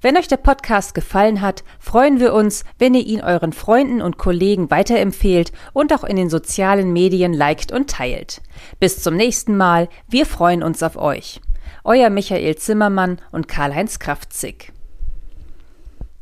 Wenn euch der Podcast gefallen hat, freuen wir uns, wenn ihr ihn euren Freunden und Kollegen weiterempfehlt und auch in den sozialen Medien liked und teilt. Bis zum nächsten Mal, wir freuen uns auf euch. Euer Michael Zimmermann und Karl-Heinz Kraftzig.